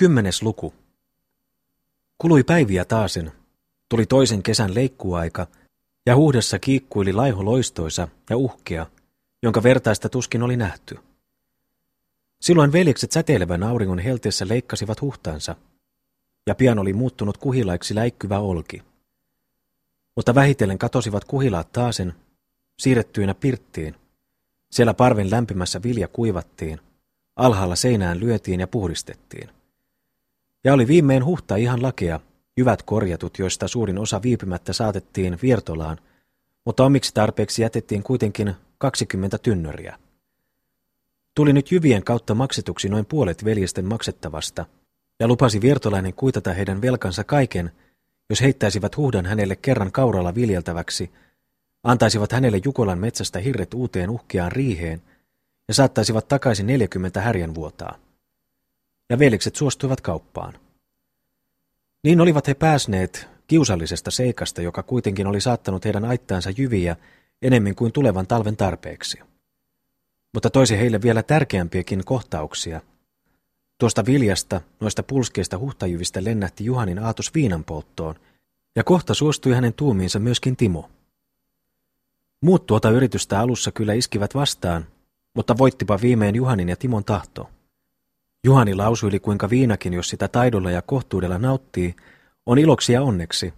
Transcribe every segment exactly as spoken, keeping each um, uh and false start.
Kymmenes luku. Kului päiviä taasen, tuli toisen kesän leikkuaika, ja huhdassa kiikkuili laiho loistoisa ja uhkea, jonka vertaista tuskin oli nähty. Silloin veljekset säteilevän auringon helteessä leikkasivat huhtansa, ja pian oli muuttunut kuhilaiksi läikkyvä olki. Mutta vähitellen katosivat kuhilaat taasen, siirrettyinä pirttiin. Siellä parven lämpimässä vilja kuivattiin, alhaalla seinään lyötiin ja puhdistettiin. Ja oli viimein huhta ihan lakea, jyvät korjatut, joista suurin osa viipymättä saatettiin viertolaan, mutta omiksi tarpeeksi jätettiin kuitenkin kaksikymmentä tynnöriä. Tuli nyt jyvien kautta maksetuksi noin puolet veljesten maksettavasta, ja lupasi viertolainen kuitata heidän velkansa kaiken, jos heittäisivät huhdan hänelle kerran kauralla viljeltäväksi, antaisivat hänelle Jukolan metsästä hirret uuteen uhkeaan riiheen ja saattaisivat takaisin neljäkymmentä härjänvuotaa. Ja veljekset suostuivat kauppaan. Niin olivat he pääsneet kiusallisesta seikasta, joka kuitenkin oli saattanut heidän aittaansa jyviä enemmän kuin tulevan talven tarpeeksi. Mutta toisi heille vielä tärkeämpiäkin kohtauksia. Tuosta viljasta, noista pulskeista huhtajyvistä lennähti Juhanin aatos viinanpolttoon, ja kohta suostui hänen tuumiinsa myöskin Timo. Muut tuota yritystä alussa kyllä iskivät vastaan, mutta voittipa viimein Juhanin ja Timon tahto. Juhani lausuili, kuinka viinakin, jos sitä taidolla ja kohtuudella nauttii, on iloksi ja onneksi,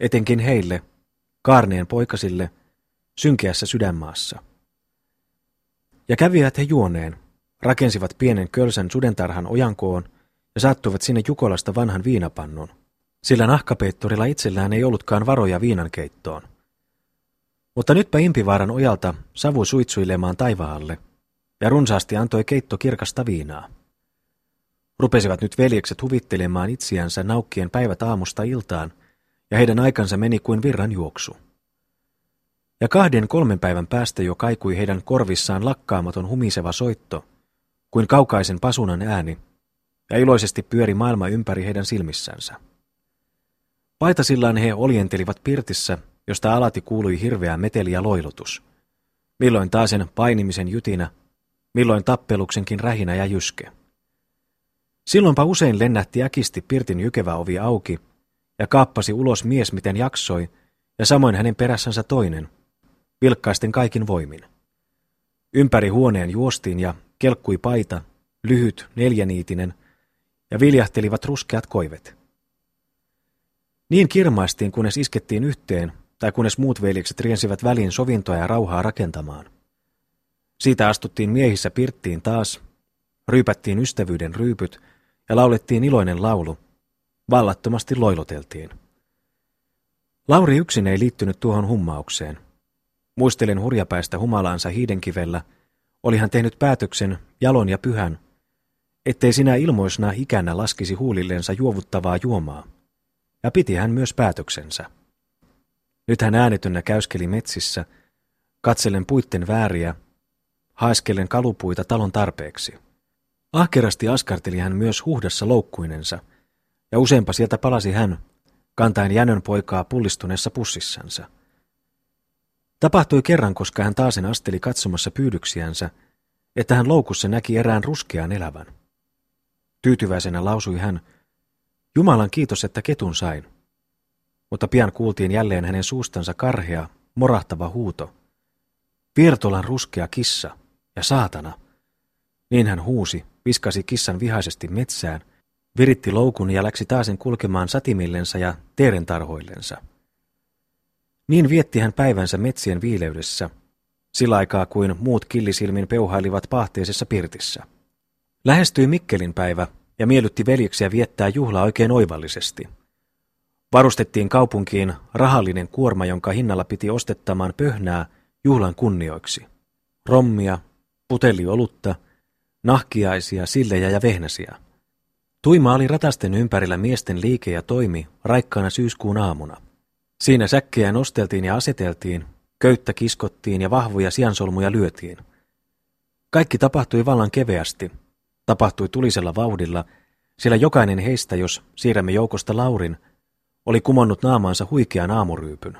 etenkin heille, kaarneen poikasille, synkeässä sydänmaassa. Ja kävivät he juoneen, rakensivat pienen kölsän sudentarhan ojankoon ja saattuivat sinne Jukolasta vanhan viinapannun, sillä nahkapeittorilla itsellään ei ollutkaan varoja viinankeittoon. Mutta nytpä Impivaaran ojalta savu suitsuilemaan taivaalle, ja runsaasti antoi keitto kirkasta viinaa. Rupesivat nyt veljekset huvittelemaan itseänsä naukkien päivät aamusta iltaan, ja heidän aikansa meni kuin virran juoksu. Ja kahden kolmen päivän päästä jo kaikui heidän korvissaan lakkaamaton humiseva soitto, kuin kaukaisen pasunan ääni, ja iloisesti pyöri maailma ympäri heidän silmissänsä. Paitasillaan he oljentelivat pirtissä, josta alati kuului hirveä meteli ja loilutus. Milloin taasen painimisen jytinä, milloin tappeluksenkin rähinä ja jyske. Silloinpa usein lennähti äkisti pirtin jykevä ovi auki, ja kaappasi ulos mies miten jaksoi, ja samoin hänen perässänsä toinen, vilkkaisten kaikin voimin. Ympäri huoneen juostiin ja kelkkui paita, lyhyt, neljäniitinen, ja viljahtelivat ruskeat koivet. Niin kirmaistiin, kunnes iskettiin yhteen, tai kunnes muut veljekset riensivät väliin sovintoa ja rauhaa rakentamaan. Siitä astuttiin miehissä pirttiin taas, ryypättiin ystävyyden ryypyt ja laulettiin iloinen laulu, vallattomasti loiloteltiin. Lauri yksin ei liittynyt tuohon hummaukseen. Muistelen hurjapäistä humalaansa hiidenkivellä, oli hän tehnyt päätöksen jalon ja pyhän, ettei sinä ilmoisena ikänä laskisi huulilleensa juovuttavaa juomaa, ja piti hän myös päätöksensä. Nyt hän äänetönnä käyskeli metsissä, katsellen puitten vääriä, haeskellen kalupuita talon tarpeeksi. Ahkerasti askarteli hän myös huhdassa loukkuinensa, ja useinpa sieltä palasi hän, kantain jänön poikaa pullistuneessa pussissansa. Tapahtui kerran, koska hän taasen asteli katsomassa pyydyksiänsä, että hän loukussa näki erään ruskean elävän. Tyytyväisenä lausui hän, Jumalan kiitos, että ketun sain. Mutta pian kuultiin jälleen hänen suustansa karhea, morahtava huuto. Viertolan ruskea kissa ja saatana. Niin hän huusi, viskasi kissan vihaisesti metsään, viritti loukun ja läksi taasen kulkemaan satimillensa ja teerentarhoillensa. Niin vietti hän päivänsä metsien viileydessä, sillä aikaa kuin muut killisilmin peuhailivat pahteisessa pirtissä. Lähestyi Mikkelin päivä ja miellytti veljeksiä viettää juhlaa oikein oivallisesti. Varustettiin kaupunkiin rahallinen kuorma, jonka hinnalla piti ostettamaan pöhnää juhlan kunniaksi. Rommia, puteliolutta, nahkiaisia, sillejä ja vehnäsiä. Tuima oli ratasten ympärillä miesten liike ja toimi raikkaana syyskuun aamuna. Siinä säkkejä nosteltiin ja aseteltiin, köyttä kiskottiin ja vahvoja siansolmuja lyötiin. Kaikki tapahtui vallan keveästi, tapahtui tulisella vauhdilla, sillä jokainen heistä, jos siirrämme joukosta Laurin, oli kumonnut naamaansa huikean aamuryypyn.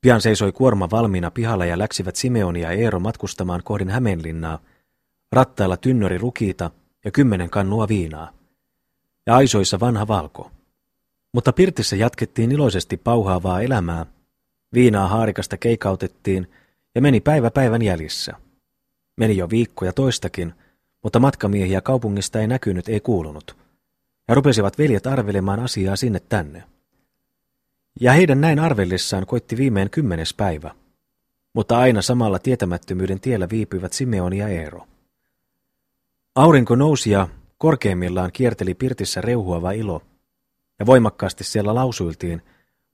Pian seisoi kuorma valmiina pihalla ja läksivät Simeoni ja Eero matkustamaan kohden Hämeenlinnaa, rattailla tynnöri rukiita ja kymmenen kannua viinaa. ja aisoissa vanha valko. Mutta pirtissä jatkettiin iloisesti pauhaavaa elämää, viinaa haarikasta keikautettiin ja meni päivä päivän jäljissä. Meni jo viikkoja toistakin, mutta matkamiehiä kaupungista ei näkynyt, ei kuulunut, ja rupesivat veljet arvelemaan asiaa sinne tänne. Ja heidän näin arvellessaan koitti viimein kymmenes päivä, mutta aina samalla tietämättömyyden tiellä viipyivät Simeon ja Eero. Aurinko nousi ja korkeimmillaan kierteli pirtissä reuhuava ilo, ja voimakkaasti siellä lausuiltiin,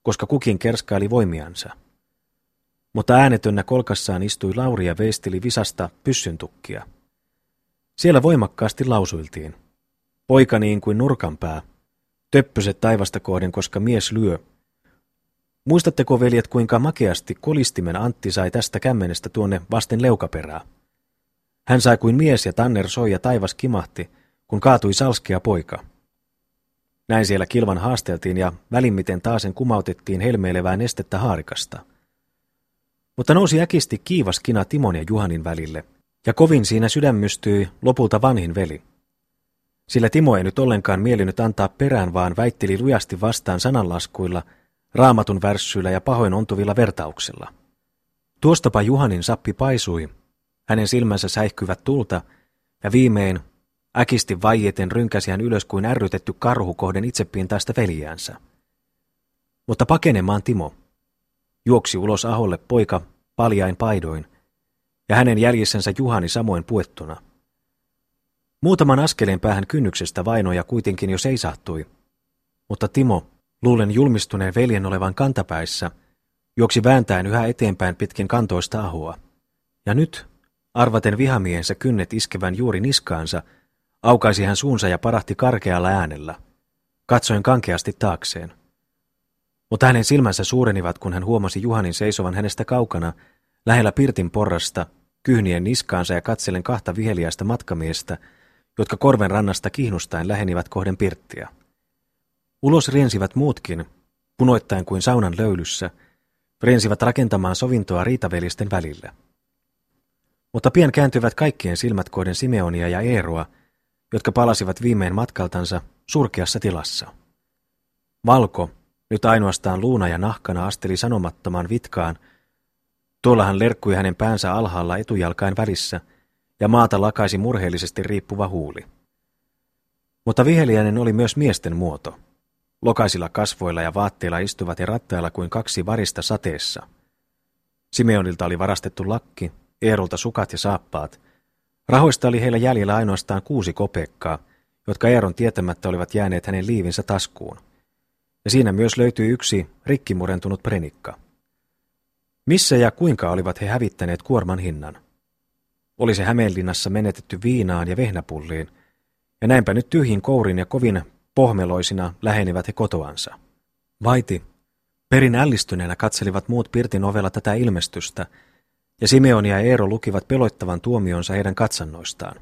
koska kukin kerskaili voimiansa. Mutta äänetönnä kolkassaan istui Lauri ja veisteli visasta pyssyntukkia. Siellä voimakkaasti lausuiltiin. Poika niin kuin nurkanpää, töppöset taivasta kohden, koska mies lyö. Muistatteko, veljet, kuinka makeasti kolistimen Antti sai tästä kämmenestä tuonne vasten leukaperää? Hän sai kuin mies ja tanner soi ja taivas kimahti, kun kaatui salskea poika. Näin siellä kilvan haasteltiin ja välimmiten taasen kumautettiin helmeilevää nestettä haarikasta. Mutta nousi äkisti kiivas kina Timon ja Juhanin välille, ja kovin siinä sydämystyi lopulta vanhin veli. Sillä Timo ei nyt ollenkaan mielinyt antaa perään, vaan väitteli lujasti vastaan sananlaskuilla, Raamatun värssyillä ja pahoin ontuvilla vertauksilla. Tuostapa Juhanin sappi paisui, hänen silmänsä säihkyvät tulta, ja viimein äkisti vaieten rynkäsi hän ylös kuin ärrytetty karhu kohden itsepintaista veljäänsä. Mutta pakenemaan Timo juoksi ulos aholle poika paljain paidoin, ja hänen jäljissänsä Juhani samoin puettuna. Muutaman askeleen päähän kynnyksestä vainoja kuitenkin jo seisahtui, mutta Timo, luulen julmistuneen veljen olevan kantapäissä, juoksi vääntäen yhä eteenpäin pitkin kantoista ahoa. Ja nyt, arvaten vihamiehensä kynnet iskevän juuri niskaansa, aukaisi hän suunsa ja parahti karkealla äänellä, katsoen kankeasti taakseen. Mutta hänen silmänsä suurenivat, kun hän huomasi Juhanin seisovan hänestä kaukana, lähellä pirtin porrasta, kyhnien niskaansa ja katsellen kahta viheliäistä matkamiestä, jotka korven rannasta kihnustaen lähenivät kohden pirttiä. Ulos riensivät muutkin, punoittain kuin saunan löylyssä, riensivät rakentamaan sovintoa riitavelisten välillä. Mutta pian kääntyivät kaikkien silmät kohden Simeonia ja Eeroa, jotka palasivat viimein matkaltansa surkeassa tilassa. Valko, nyt ainoastaan luuna ja nahkana, asteli sanomattoman vitkaan. Tuolla hän lerkkui hänen päänsä alhaalla etujalkain välissä, ja maata lakaisi murheellisesti riippuva huuli. Mutta viheliäinen oli myös miesten muoto. Lokaisilla kasvoilla ja vaatteilla istuvat ja rattailla kuin kaksi varista sateessa. Simeonilta oli varastettu lakki, Eerolta sukat ja saappaat. Rahoista oli heillä jäljellä ainoastaan kuusi kopeekkaa, jotka Eeron tietämättä olivat jääneet hänen liivinsä taskuun. Ja siinä myös löytyi yksi rikkimurentunut prenikka. Missä ja kuinka olivat he hävittäneet kuorman hinnan? Oli se Hämeenlinnassa menetetty viinaan ja vehnäpulliin, ja näinpä nyt tyhjin kourin ja kovin pohmeloisina lähenivät he kotoansa. Vaiti, perin ällistyneenä katselivat muut pirtin ovella tätä ilmestystä, ja Simeon ja Eero lukivat peloittavan tuomionsa heidän katsannoistaan.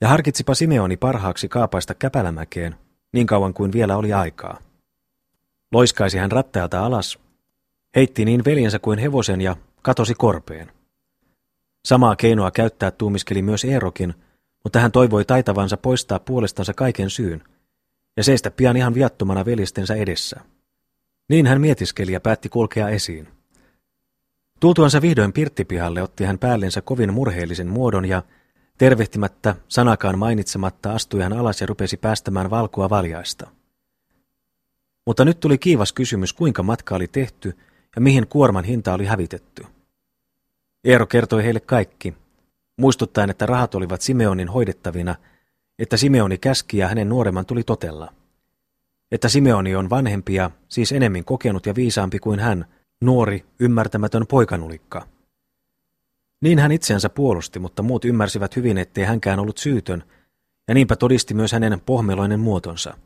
Ja harkitsipa Simeoni parhaaksi kaapaista Käpälämäkeen, niin kauan kuin vielä oli aikaa. Loiskaisi hän rattailta alas, heitti niin veljensä kuin hevosen ja katosi korpeen. Samaa keinoa käyttää tuumiskeli myös Eerokin, mutta hän toivoi taitavansa poistaa puolestansa kaiken syyn ja seistä pian ihan viattomana veljestensä edessä. Niin hän mietiskeli ja päätti kulkea esiin. Tultuansa vihdoin pirttipihalle otti hän päällensä kovin murheellisen muodon ja tervehtimättä sanakaan mainitsematta astui hän alas ja rupesi päästämään valkoa valjaista. Mutta nyt tuli kiivas kysymys, kuinka matka oli tehty ja mihin kuorman hinta oli hävitetty. Eero kertoi heille kaikki, muistuttaen, että rahat olivat Simeonin hoidettavina, että Simeoni käski ja hänen nuoremman tuli totella. Että Simeoni on vanhempi ja siis enemmän kokenut ja viisaampi kuin hän, nuori, ymmärtämätön poikanulikka. Niin hän itseänsä puolusti, mutta muut ymmärsivät hyvin, ettei hänkään ollut syytön, ja niinpä todisti myös hänen pohmeloinen muotonsa.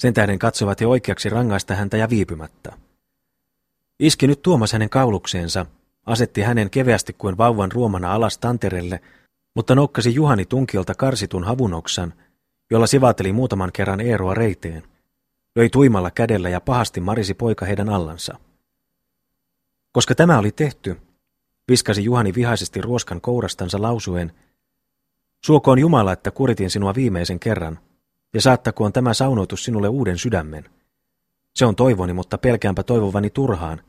Sen tähden katsovat he oikeaksi rangaista häntä ja viipymättä. Iski nyt Tuomas hänen kaulukseensa, asetti hänen keveästi kuin vauvan ruomana alas tanterelle, mutta nokkasi Juhani tunkiolta karsitun havunoksan, jolla sivateli muutaman kerran Eeroa reiteen, löi tuimalla kädellä ja pahasti marisi poika heidän allansa. Koska tämä oli tehty, viskasi Juhani vihaisesti ruoskan kourastansa lausuen, suokoon Jumala, että kuritin sinua viimeisen kerran, ja saattakoon tämä saunoitus sinulle uuden sydämen. Se on toivoni, mutta pelkäänpä toivovani turhaan,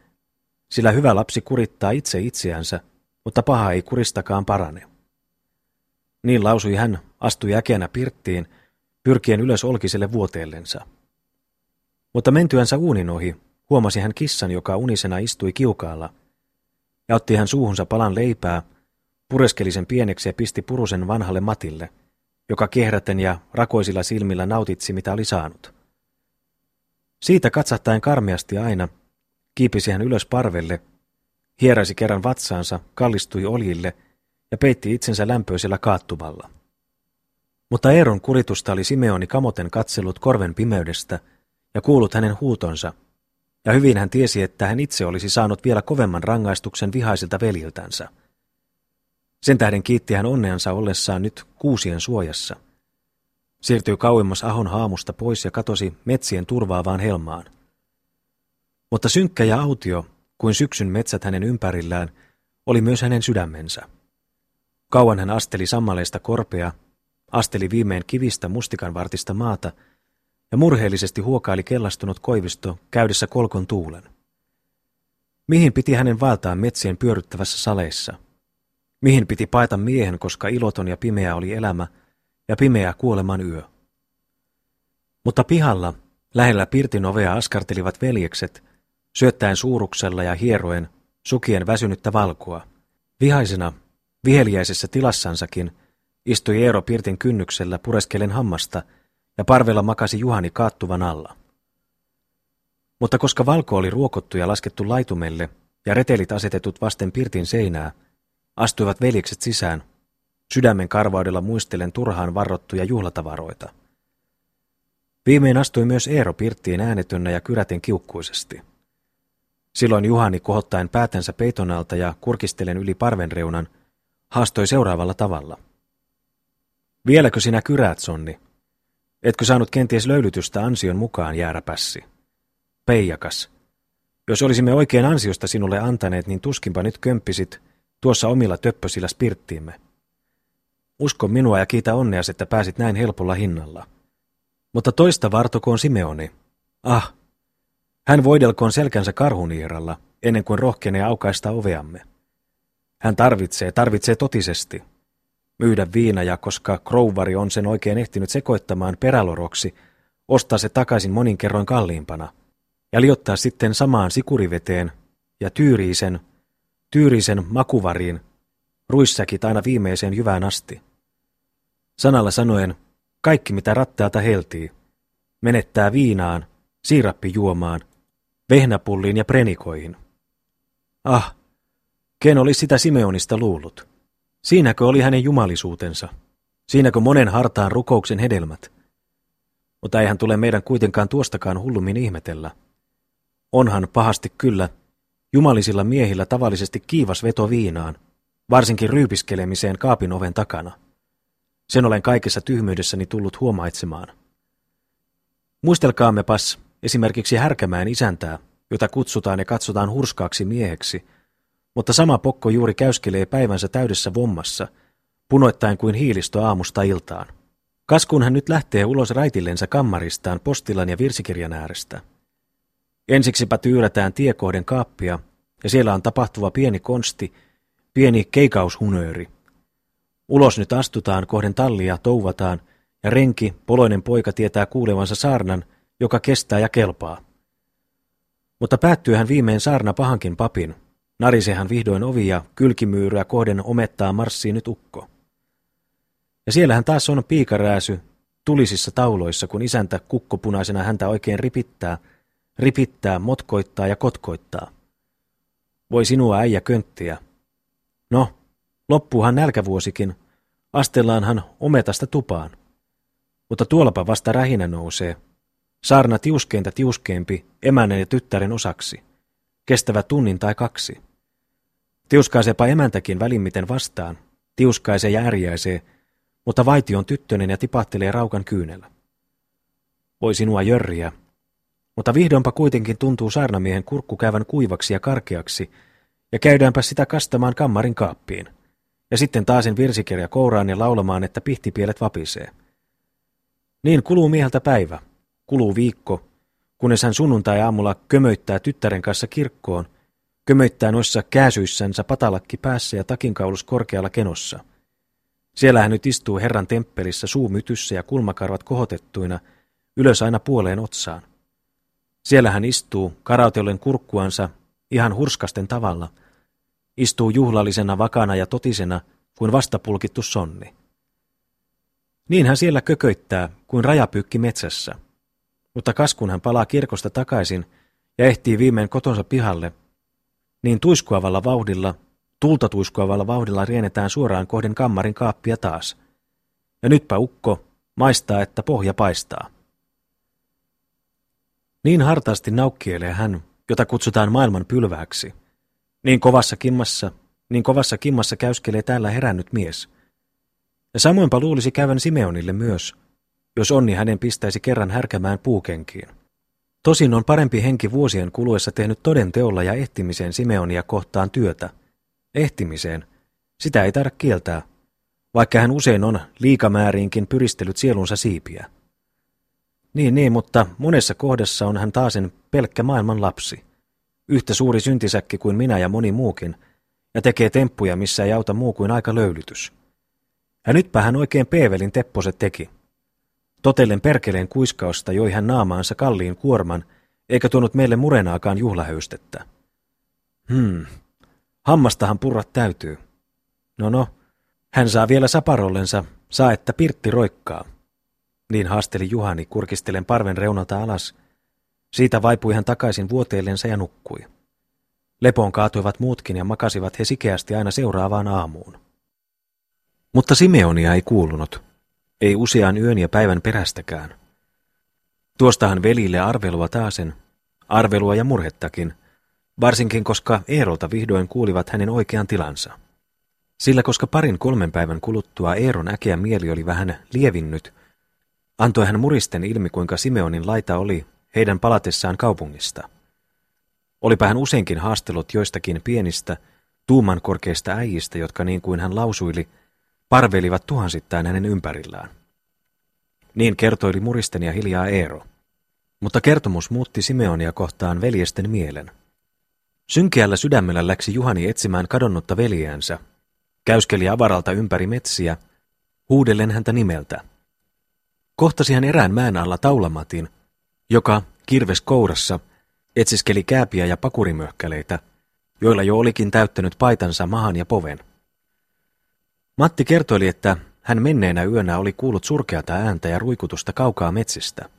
sillä hyvä lapsi kurittaa itse itseänsä, mutta paha ei kuristakaan parane. Niin lausui hän, astui äkeenä pirttiin, pyrkien ylös olkiselle vuoteellensa. Mutta mentyänsä uunin ohi, huomasi hän kissan, joka unisena istui kiukaalla, ja otti hän suuhunsa palan leipää, pureskeli sen pieneksi ja pisti purusen vanhalle Matille, joka kehräten ja rakoisilla silmillä nautitsi, mitä oli saanut. Siitä katsahtaen karmeasti aina, kiipisi hän ylös parvelle, hierasi kerran vatsaansa, kallistui oljille ja peitti itsensä lämpöisellä kaattumalla. Mutta Eeron kuritusta oli Simeoni kamoten katsellut korven pimeydestä ja kuullut hänen huutonsa, ja hyvin hän tiesi, että hän itse olisi saanut vielä kovemman rangaistuksen vihaisilta veljiltänsä. Sen tähden kiitti hän onneansa ollessaan nyt kuusien suojassa. Siirtyi kauemmas ahon haamusta pois ja katosi metsien turvaavaan helmaan. Mutta synkkä ja autio, kuin syksyn metsät hänen ympärillään, oli myös hänen sydämensä. Kauan hän asteli sammaleista korpea, asteli viimein kivistä mustikanvartista maata ja murheellisesti huokaili kellastunut koivisto käydessä kolkon tuulen. Mihin piti hänen vaeltaa metsien pyöryttävässä saleissa? Mihin piti paeta miehen, koska iloton ja pimeä oli elämä ja pimeä kuoleman yö? Mutta pihalla, lähellä pirtin ovea askartelivat veljekset, syöttäen suuruksella ja hieroen, sukien väsynyttä valkoa. Vihaisena, viheliäisessä tilassansakin, istui Eero pirtin kynnyksellä pureskellen hammasta ja parvella makasi Juhani kaattuvan alla. Mutta koska valko oli ruokottu ja laskettu laitumelle ja retelit asetetut vasten pirtin seinää, astuivat veljekset sisään, sydämen karvaudella muistellen turhaan varrottuja juhlatavaroita. Viimein astui myös Eero pirttiin äänetönnä ja kyräten kiukkuisesti. Silloin Juhani kohottaen päätänsä peiton alta ja kurkistellen yli parvenreunan, haastoi seuraavalla tavalla. Vieläkö sinä kyräät, sonni? Etkö saanut kenties löylytystä ansion mukaan, jääräpässi? Peijakas, jos olisimme oikein ansiosta sinulle antaneet, niin tuskinpa nyt kömppisit tuossa omilla töppösillä spirttiimme. Usko minua ja kiitä onneas, että pääsit näin helpolla hinnalla. Mutta toista vartokoon Simeoni. Ah, hän voidelkoon selkänsä karhuniiralla, ennen kuin rohkenee aukaista oveamme. Hän tarvitsee, tarvitsee totisesti. Myydä viina ja koska krouvari on sen oikein ehtinyt sekoittamaan peräloroksi, ostaa se takaisin monin kerroin kalliimpana. Ja liottaa sitten samaan sikuriveteen ja tyyrii sen, tyyrii sen makuvariin, ruissäkit aina viimeiseen jyvään asti. Sanalla sanoen, kaikki mitä rattaata heltii, menettää viinaan, siirappijuomaan, vehnäpulliin ja prenikoihin. Ah, ken olisi sitä Simeonista luullut? Siinäkö oli hänen jumalisuutensa? Siinäkö monen hartaan rukouksen hedelmät? Mutta eihän tule meidän kuitenkaan tuostakaan hullummin ihmetellä. Onhan pahasti kyllä jumalisilla miehillä tavallisesti kiivas veto viinaan, varsinkin ryypiskelemiseen kaapin oven takana. Sen olen kaikessa tyhmyydessäni tullut huomaitsemaan. Muistelkaammepas esimerkiksi Härkämäen isäntää, jota kutsutaan ja katsotaan hurskaaksi mieheksi, mutta sama pokko juuri käyskelee päivänsä täydessä vommassa, punoittain kuin hiilisto aamusta iltaan. Kas kun hän nyt lähtee ulos raitillensa kammaristaan postilan ja virsikirjan äärestä. Ensiksipä tyyrätään tiekohden kaappia, ja siellä on tapahtuva pieni konsti, pieni keikaushunööri. Ulos nyt astutaan kohden tallia, touvataan, ja renki, poloinen poika tietää kuulevansa saarnan, joka kestää ja kelpaa. Mutta päättyy hän viimein saarna pahankin papin. Narisehan vihdoin ovi ja kylkimyyryä kohden omettaa marssii nyt ukko. Ja siellähän taas on piikarääsy tulisissa tauloissa, kun isäntä kukkopunaisena häntä oikein ripittää, ripittää, motkoittaa ja kotkoittaa. Voi sinua äijä könttiä. No, loppuuhan nälkävuosikin, astellaanhan ometasta tupaan. Mutta tuolapa vasta rähinä nousee. Saarna tiuskeinta tiuskeempi emänen ja tyttären osaksi. Kestävä tunnin tai kaksi. Tiuskaisepa emäntäkin välimmiten vastaan, tiuskaisee ja ärjäisee, mutta vaiti on tyttönen ja tipahtelee raukan kyynellä. Voi sinua jörriä, mutta vihdoinpa kuitenkin tuntuu saarnamiehen kurkku käyvän kuivaksi ja karkeaksi, ja käydäänpä sitä kastamaan kammarin kaappiin, ja sitten taasen virsikirja kouraan ja laulamaan, että pihtipielet vapisee. Niin kuluu mieheltä päivä, kuluu viikko, kunnes hän sunnuntai-aamulla kömöittää tyttären kanssa kirkkoon, kömöittää noissa kääsyissänsä patalakki päässä ja takinkaulus korkealla kenossa. Siellä hän nyt istuu Herran temppelissä suumytyssä ja kulmakarvat kohotettuina, ylös aina puoleen otsaan. Siellä hän istuu, karautellen kurkkuansa, ihan hurskasten tavalla, istuu juhlallisena, vakana ja totisena, kuin vastapulkittu sonni. Niin hän siellä kököittää, kuin rajapyykki metsässä, mutta kas kun hän palaa kirkosta takaisin ja ehtii viimein kotonsa pihalle, niin tuiskuavalla vauhdilla, tulta tuiskuavalla vauhdilla riennetään suoraan kohden kammarin kaappia taas. Ja nytpä ukko maistaa, että pohja paistaa. Niin hartaasti naukkielee hän, jota kutsutaan maailman pylvääksi. Niin kovassa kimmassa, niin kovassa kimmassa käyskelee täällä herännyt mies. Ja samoinpa luulisi käyvän Simeonille myös, jos onni hänen pistäisi kerran härkämään puukenkiin. Tosin on parempi henki vuosien kuluessa tehnyt toden teolla ja ehtimiseen Simeonia kohtaan työtä. Ehtimiseen. Sitä ei taida kieltää, vaikka hän usein on liikamääriinkin pyristellyt sielunsa siipiä. Niin, niin, mutta monessa kohdassa on hän taasen pelkkä maailman lapsi. Yhtä suuri syntisäkki kuin minä ja moni muukin, ja tekee temppuja, missä ei auta muu kuin aika löylytys. Ja nytpä hän oikein peevelin tepposet teki. Totellen perkeleen kuiskausta joi hän naamaansa kalliin kuorman, eikä tuonut meille murenaakaan juhlahöystettä. Hmm, hammastahan purrat täytyy. No no, hän saa vielä saparollensa, saa että pirtti roikkaa. Niin haasteli Juhani kurkistellen parven reunalta alas. Siitä vaipui hän takaisin vuoteellensa ja nukkui. Lepoon kaatuivat muutkin ja makasivat he sikeästi aina seuraavaan aamuun. Mutta Simeonia ei kuulunut. Ei useaan yön ja päivän perästäkään. Tuostahan velille arvelua taasen, arvelua ja murhettakin, varsinkin koska Eerolta vihdoin kuulivat hänen oikean tilansa. Sillä koska parin kolmen päivän kuluttua Eeron äkeä mieli oli vähän lievinnyt, antoi hän muristen ilmi kuinka Simeonin laita oli heidän palatessaan kaupungista. Olipa hän useinkin haastellut joistakin pienistä, tuumankorkeista äijistä, jotka niin kuin hän lausuili, parvelivat tuhansittain hänen ympärillään. Niin kertoili muristen ja hiljaa Eero. Mutta kertomus muutti Simeonia kohtaan veljesten mielen. Synkeällä sydämellä läksi Juhani etsimään kadonnutta veljeänsä. Käyskeli avaralta ympäri metsiä, huudellen häntä nimeltä. Kohtasi hän erään mäen alla Taulamatin, joka kirves kourassa etsiskeli kääpiä ja pakurimöhkäleitä, joilla jo olikin täyttänyt paitansa mahan ja poven. Matti kertoili, että hän menneenä yönä oli kuullut surkeata ääntä ja ruikutusta kaukaa metsistä,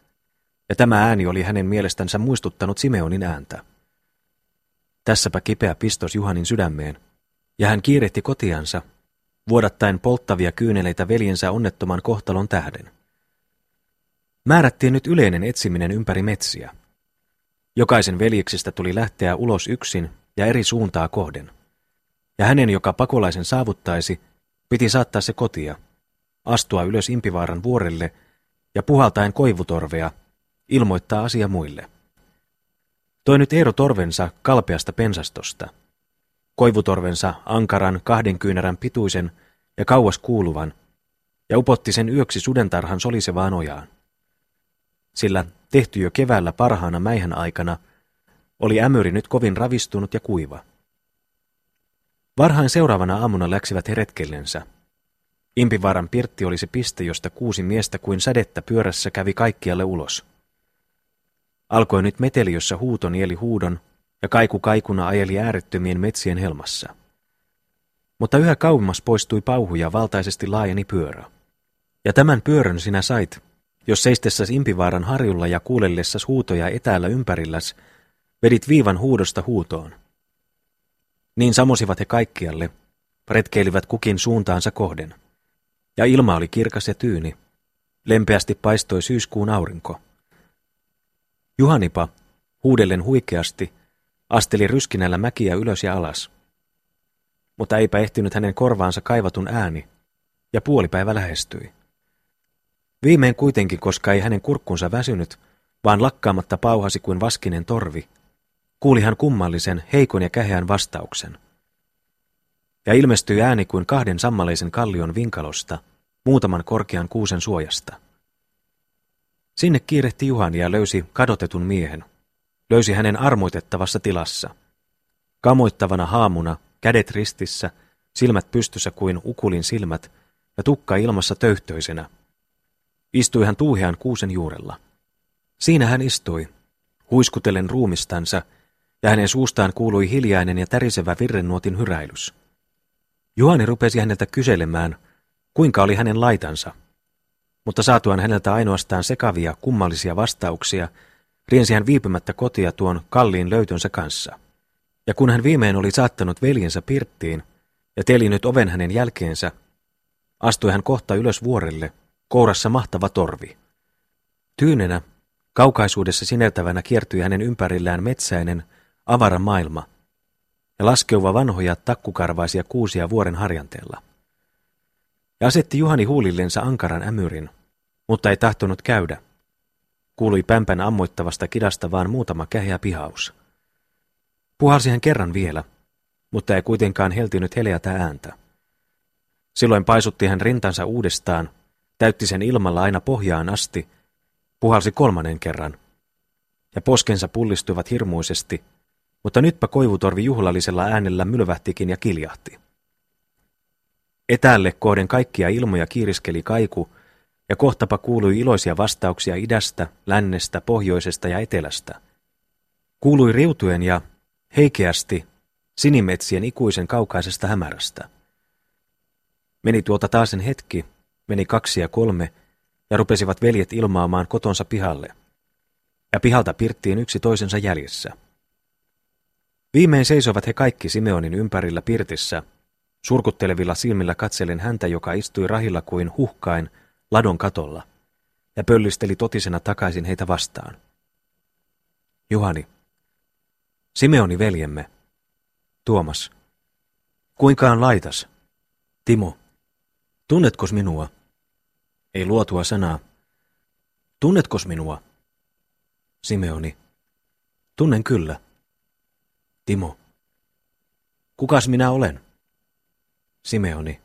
ja tämä ääni oli hänen mielestänsä muistuttanut Simeonin ääntä. Tässäpä kipeä pistos Juhanin sydämeen, ja hän kiirehti kotiansa, vuodattaen polttavia kyyneleitä veljensä onnettoman kohtalon tähden. Määrättiin nyt yleinen etsiminen ympäri metsiä. Jokaisen veljeksistä tuli lähteä ulos yksin ja eri suuntaa kohden, ja hänen, joka pakolaisen saavuttaisi, piti saattaa se kotia, astua ylös Impivaaran vuorelle ja puhaltaen koivutorvea, ilmoittaa asia muille. Toi nyt Eero torvensa kalpeasta pensastosta, koivutorvensa ankaran kahden kyynärän pituisen ja kauas kuuluvan, ja upotti sen yöksi sudentarhan solisevaan ojaan. Sillä tehty jo keväällä parhaana mäihän aikana oli ämyri nyt kovin ravistunut ja kuiva. Varhain seuraavana aamuna läksivät he retkellensä. Impivaaran pirtti oli se piste, josta kuusi miestä kuin sädettä pyörässä kävi kaikkialle ulos. Alkoi nyt meteli, jossa huuto nieli huudon ja kaiku kaikuna ajeli äärettömien metsien helmassa. Mutta yhä kauemmas poistui pauhu ja valtaisesti laajeni pyörä. Ja tämän pyörön sinä sait, jos seistessäs Impivaaran harjulla ja kuulellessas huutoja etäällä ympärilläs, vedit viivan huudosta huutoon. Niin samosivat he kaikkialle, retkeilivät kukin suuntaansa kohden. Ja ilma oli kirkas ja tyyni. Lempeästi paistoi syyskuun aurinko. Juhanipa, huudellen huikeasti, asteli ryskinällä mäkiä ylös ja alas. Mutta eipä ehtinyt hänen korvaansa kaivatun ääni, ja puolipäivä lähestyi. Viimein kuitenkin, koska ei hänen kurkkunsa väsynyt, vaan lakkaamatta pauhasi kuin vaskinen torvi, kuuli hän kummallisen, heikon ja käheän vastauksen. Ja ilmestyi ääni kuin kahden sammaleisen kallion vinkalosta, muutaman korkean kuusen suojasta. Sinne kiirehti Juhani ja löysi kadotetun miehen. Löysi hänen armoitettavassa tilassa. Kamoittavana haamuna, kädet ristissä, silmät pystyssä kuin ukulin silmät ja tukka ilmassa töyhtöisenä. Istui hän tuuhean kuusen juurella. Siinä hän istui, huiskutellen ruumistansa, ja hänen suustaan kuului hiljainen ja tärisevä virrenuotin hyräilys. Juhani rupesi häneltä kyselemään, kuinka oli hänen laitansa, mutta saatuaan häneltä ainoastaan sekavia, kummallisia vastauksia, riensi hän viipymättä kotia tuon kalliin löytönsä kanssa. Ja kun hän viimein oli saattanut veljensä pirttiin ja telinyt oven hänen jälkeensä, astui hän kohta ylös vuorelle, kourassa mahtava torvi. Tyynenä, kaukaisuudessa sinertävänä kiertyi hänen ympärillään metsäinen, avara maailma ja laskeuva vanhoja takkukarvaisia kuusia vuoren harjanteella. Ja asetti Juhani huulillensa ankaran ämyrin, mutta ei tahtonut käydä. Kuului pämpän ammoittavasta kidasta vaan muutama käheä pihaus. Puhalsi hän kerran vielä, mutta ei kuitenkaan heltinyt heleätä ääntä. Silloin paisutti hän rintansa uudestaan, täytti sen ilmalla aina pohjaan asti, puhalsi kolmannen kerran. Ja poskensa pullistuivat hirmuisesti, mutta nytpä koivutorvi juhlallisella äänellä mylvähtikin ja kiljahti. Etäälle kohden kaikkia ilmoja kiiriskeli kaiku, ja kohtapa kuului iloisia vastauksia idästä, lännestä, pohjoisesta ja etelästä. Kuului riutuen ja heikeästi sinimetsien ikuisen kaukaisesta hämärästä. Meni tuota taasen hetki, meni kaksi ja kolme, ja rupesivat veljet ilmaamaan kotonsa pihalle. Ja pihalta pirttiin yksi toisensa jäljessä. Viimein seisoivat he kaikki Simeonin ympärillä pirtissä, surkuttelevilla silmillä katsellen häntä, joka istui rahilla kuin huhkain ladon katolla, ja pöllisteli totisena takaisin heitä vastaan. Juhani, Simeoni veljemme, Tuomas, kuinkaan laitas, Timo, tunnetkos minua? Ei luotua sanaa. Tunnetkos minua? Simeoni, tunnen kyllä. Timo, kukas minä olen? Simeoni,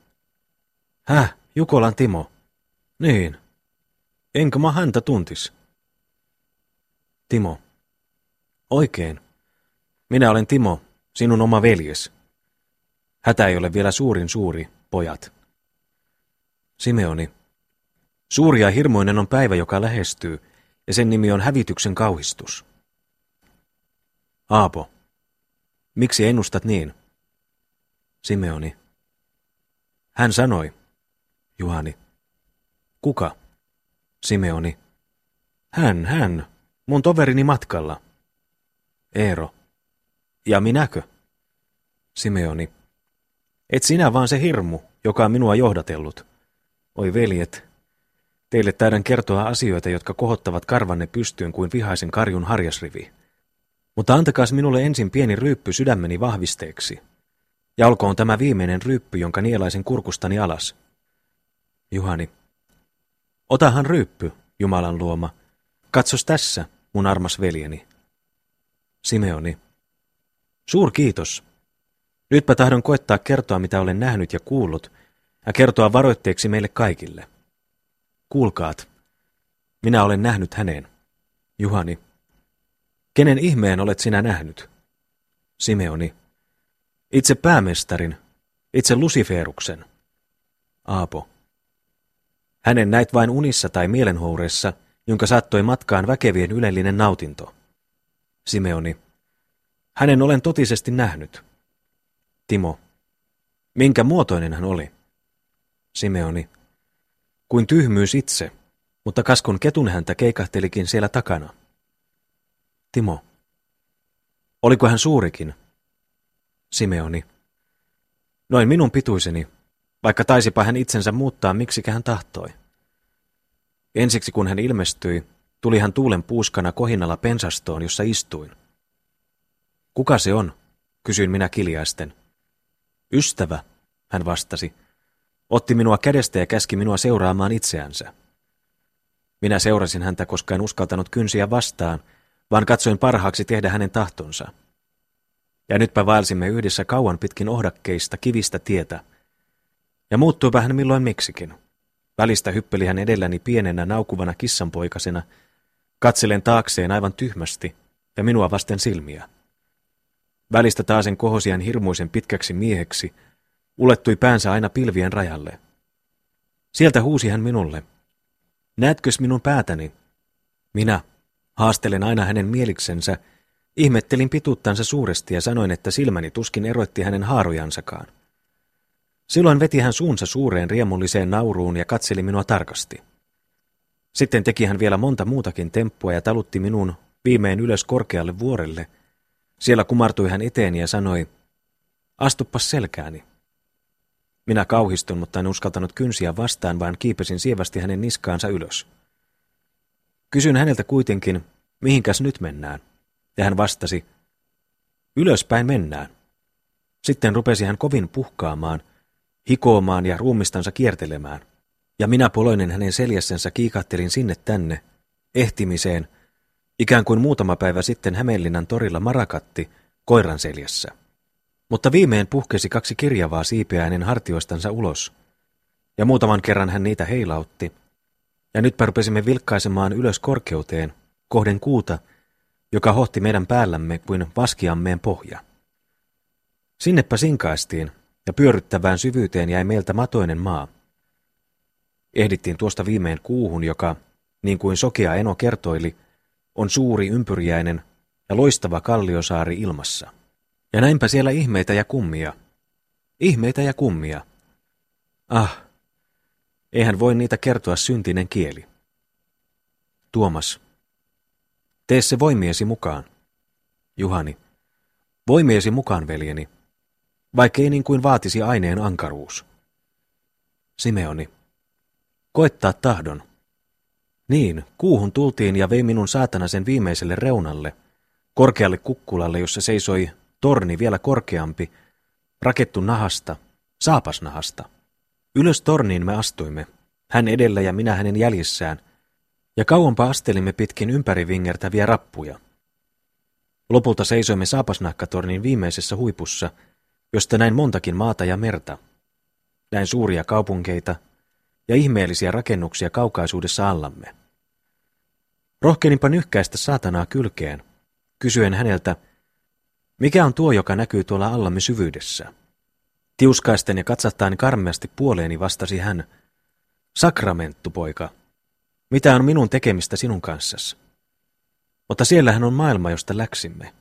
häh, Jukolan Timo, niin, enkö mä häntä tuntis? Timo, oikein, minä olen Timo, sinun oma veljes. Hätä ei ole vielä suurin suuri, pojat. Simeoni, suuri ja hirmoinen on päivä, joka lähestyy, ja sen nimi on hävityksen kauhistus. Aapo, miksi ennustat niin? Simeoni, hän sanoi. Juhani, kuka? Simeoni, hän, hän, mun toverini matkalla. Eero, ja minäkö? Simeoni, et sinä vaan se hirmu, joka on minua johdatellut. Oi veljet, teille taidan kertoa asioita, jotka kohottavat karvanne pystyyn kuin vihaisen karjun harjasrivi. Mutta antakaas minulle ensin pieni ryyppy sydämeni vahvisteeksi. Ja olkoon tämä viimeinen ryyppy, jonka nielaisen kurkustani alas. Juhani, otahan ryyppy, Jumalan luoma. Katsos tässä, mun armas veljeni. Simeoni, suur kiitos. Nytpä tahdon koettaa kertoa, mitä olen nähnyt ja kuullut, ja kertoa varoitteeksi meille kaikille. Kuulkaat, minä olen nähnyt hänen. Juhani, kenen ihmeen olet sinä nähnyt? Simeoni, itse päämestarin, itse Lusiferuksen. Aapo, hänen näit vain unissa tai mielenhoureessa, jonka saattoi matkaan väkevien ylellinen nautinto. Simeoni, hänen olen totisesti nähnyt. Timo, minkä muotoinen hän oli? Simeoni, kuin tyhmyys itse, mutta kaskun ketun häntä keikahtelikin siellä takana. Timo, oliko hän suurikin? Simeoni, noin minun pituiseni, vaikka taisipa hän itsensä muuttaa, miksikä hän tahtoi. Ensiksi kun hän ilmestyi, tuli hän tuulen puuskana kohinalla pensastoon, jossa istuin. Kuka se on? Kysyin minä kiljaisten. Ystävä, hän vastasi. Otti minua kädestä ja käski minua seuraamaan itseänsä. Minä seurasin häntä, koska en uskaltanut kynsiä vastaan, vaan katsoin parhaaksi tehdä hänen tahtonsa. Ja nytpä vaelsimme yhdessä kauan pitkin ohdakkeista kivistä tietä. Ja muuttuipa hän milloin miksikin. Välistä hyppeli hän edelläni pienenä naukuvana kissanpoikasena, katselen taakseen aivan tyhmästi ja minua vasten silmiä. Välistä taasen kohosi hän hirmuisen pitkäksi mieheksi, ulettui päänsä aina pilvien rajalle. Sieltä huusi hän minulle, näetkös minun päätäni? Minä, haastelen aina hänen mieliksensä, ihmettelin pituuttansa suuresti ja sanoin, että silmäni tuskin eroitti hänen haarojansakaan. Silloin veti hän suunsa suureen riemulliseen nauruun ja katseli minua tarkasti. Sitten teki hän vielä monta muutakin temppua ja talutti minun viimein ylös korkealle vuorelle. Siellä kumartui hän eteeni ja sanoi, astuppas selkääni. Minä kauhistun, mutta en uskaltanut kynsiä vastaan, vaan kiipesin sievästi hänen niskaansa ylös. Kysyin häneltä kuitenkin, mihinkäs nyt mennään? Ja hän vastasi, ylöspäin mennään. Sitten rupesi hän kovin puhkaamaan, hikoamaan ja ruumistansa kiertelemään. Ja minä poloinen hänen seljässensä kiikattelin sinne tänne, ehtimiseen, ikään kuin muutama päivä sitten Hämeenlinnan torilla marakatti koiran seljässä. Mutta viimein puhkesi kaksi kirjavaa siipeä hänen hartioistansa ulos, ja muutaman kerran hän niitä heilautti. Ja nytpä rupesimme vilkkaisemaan ylös korkeuteen, kohden kuuta, joka hohti meidän päällämme kuin vaskiammeen pohja. Sinnepä sinkaistiin, ja pyörryttävään syvyyteen jäi meiltä matoinen maa. Ehdittiin tuosta viimein kuuhun, joka, niin kuin sokea Eno kertoili, on suuri ympyriäinen ja loistava kalliosaari ilmassa. Ja näinpä siellä ihmeitä ja kummia. Ihmeitä ja kummia. Ah, eihän voi niitä kertoa syntinen kieli. Tuomas, tee se voimiesi mukaan. Juhani, voimiesi mukaan, veljeni, vaikkei niin kuin vaatisi aineen ankaruus. Simeoni, koettaa tahdon. Niin, kuuhun tultiin ja vei minun saatana sen viimeiselle reunalle, korkealle kukkulalle, jossa seisoi torni vielä korkeampi, rakettu nahasta, saapasnahasta. Ylös torniin me astuimme, hän edellä ja minä hänen jäljissään, ja kauempaa astelimme pitkin ympärivingertäviä rappuja. Lopulta seisoimme saapasnahkatornin viimeisessä huipussa, josta näin montakin maata ja merta, näin suuria kaupunkeita ja ihmeellisiä rakennuksia kaukaisuudessa allamme. Rohkeninpa nyhkäistä saatanaa kylkeen, kysyen häneltä, mikä on tuo, joka näkyy tuolla allamme syvyydessä? Tiuskaisten ja katsahtain karmeasti puoleeni vastasi hän, sakramenttupoika, mitä on minun tekemistä sinun kanssasi? Mutta siellähän on maailma, josta läksimme.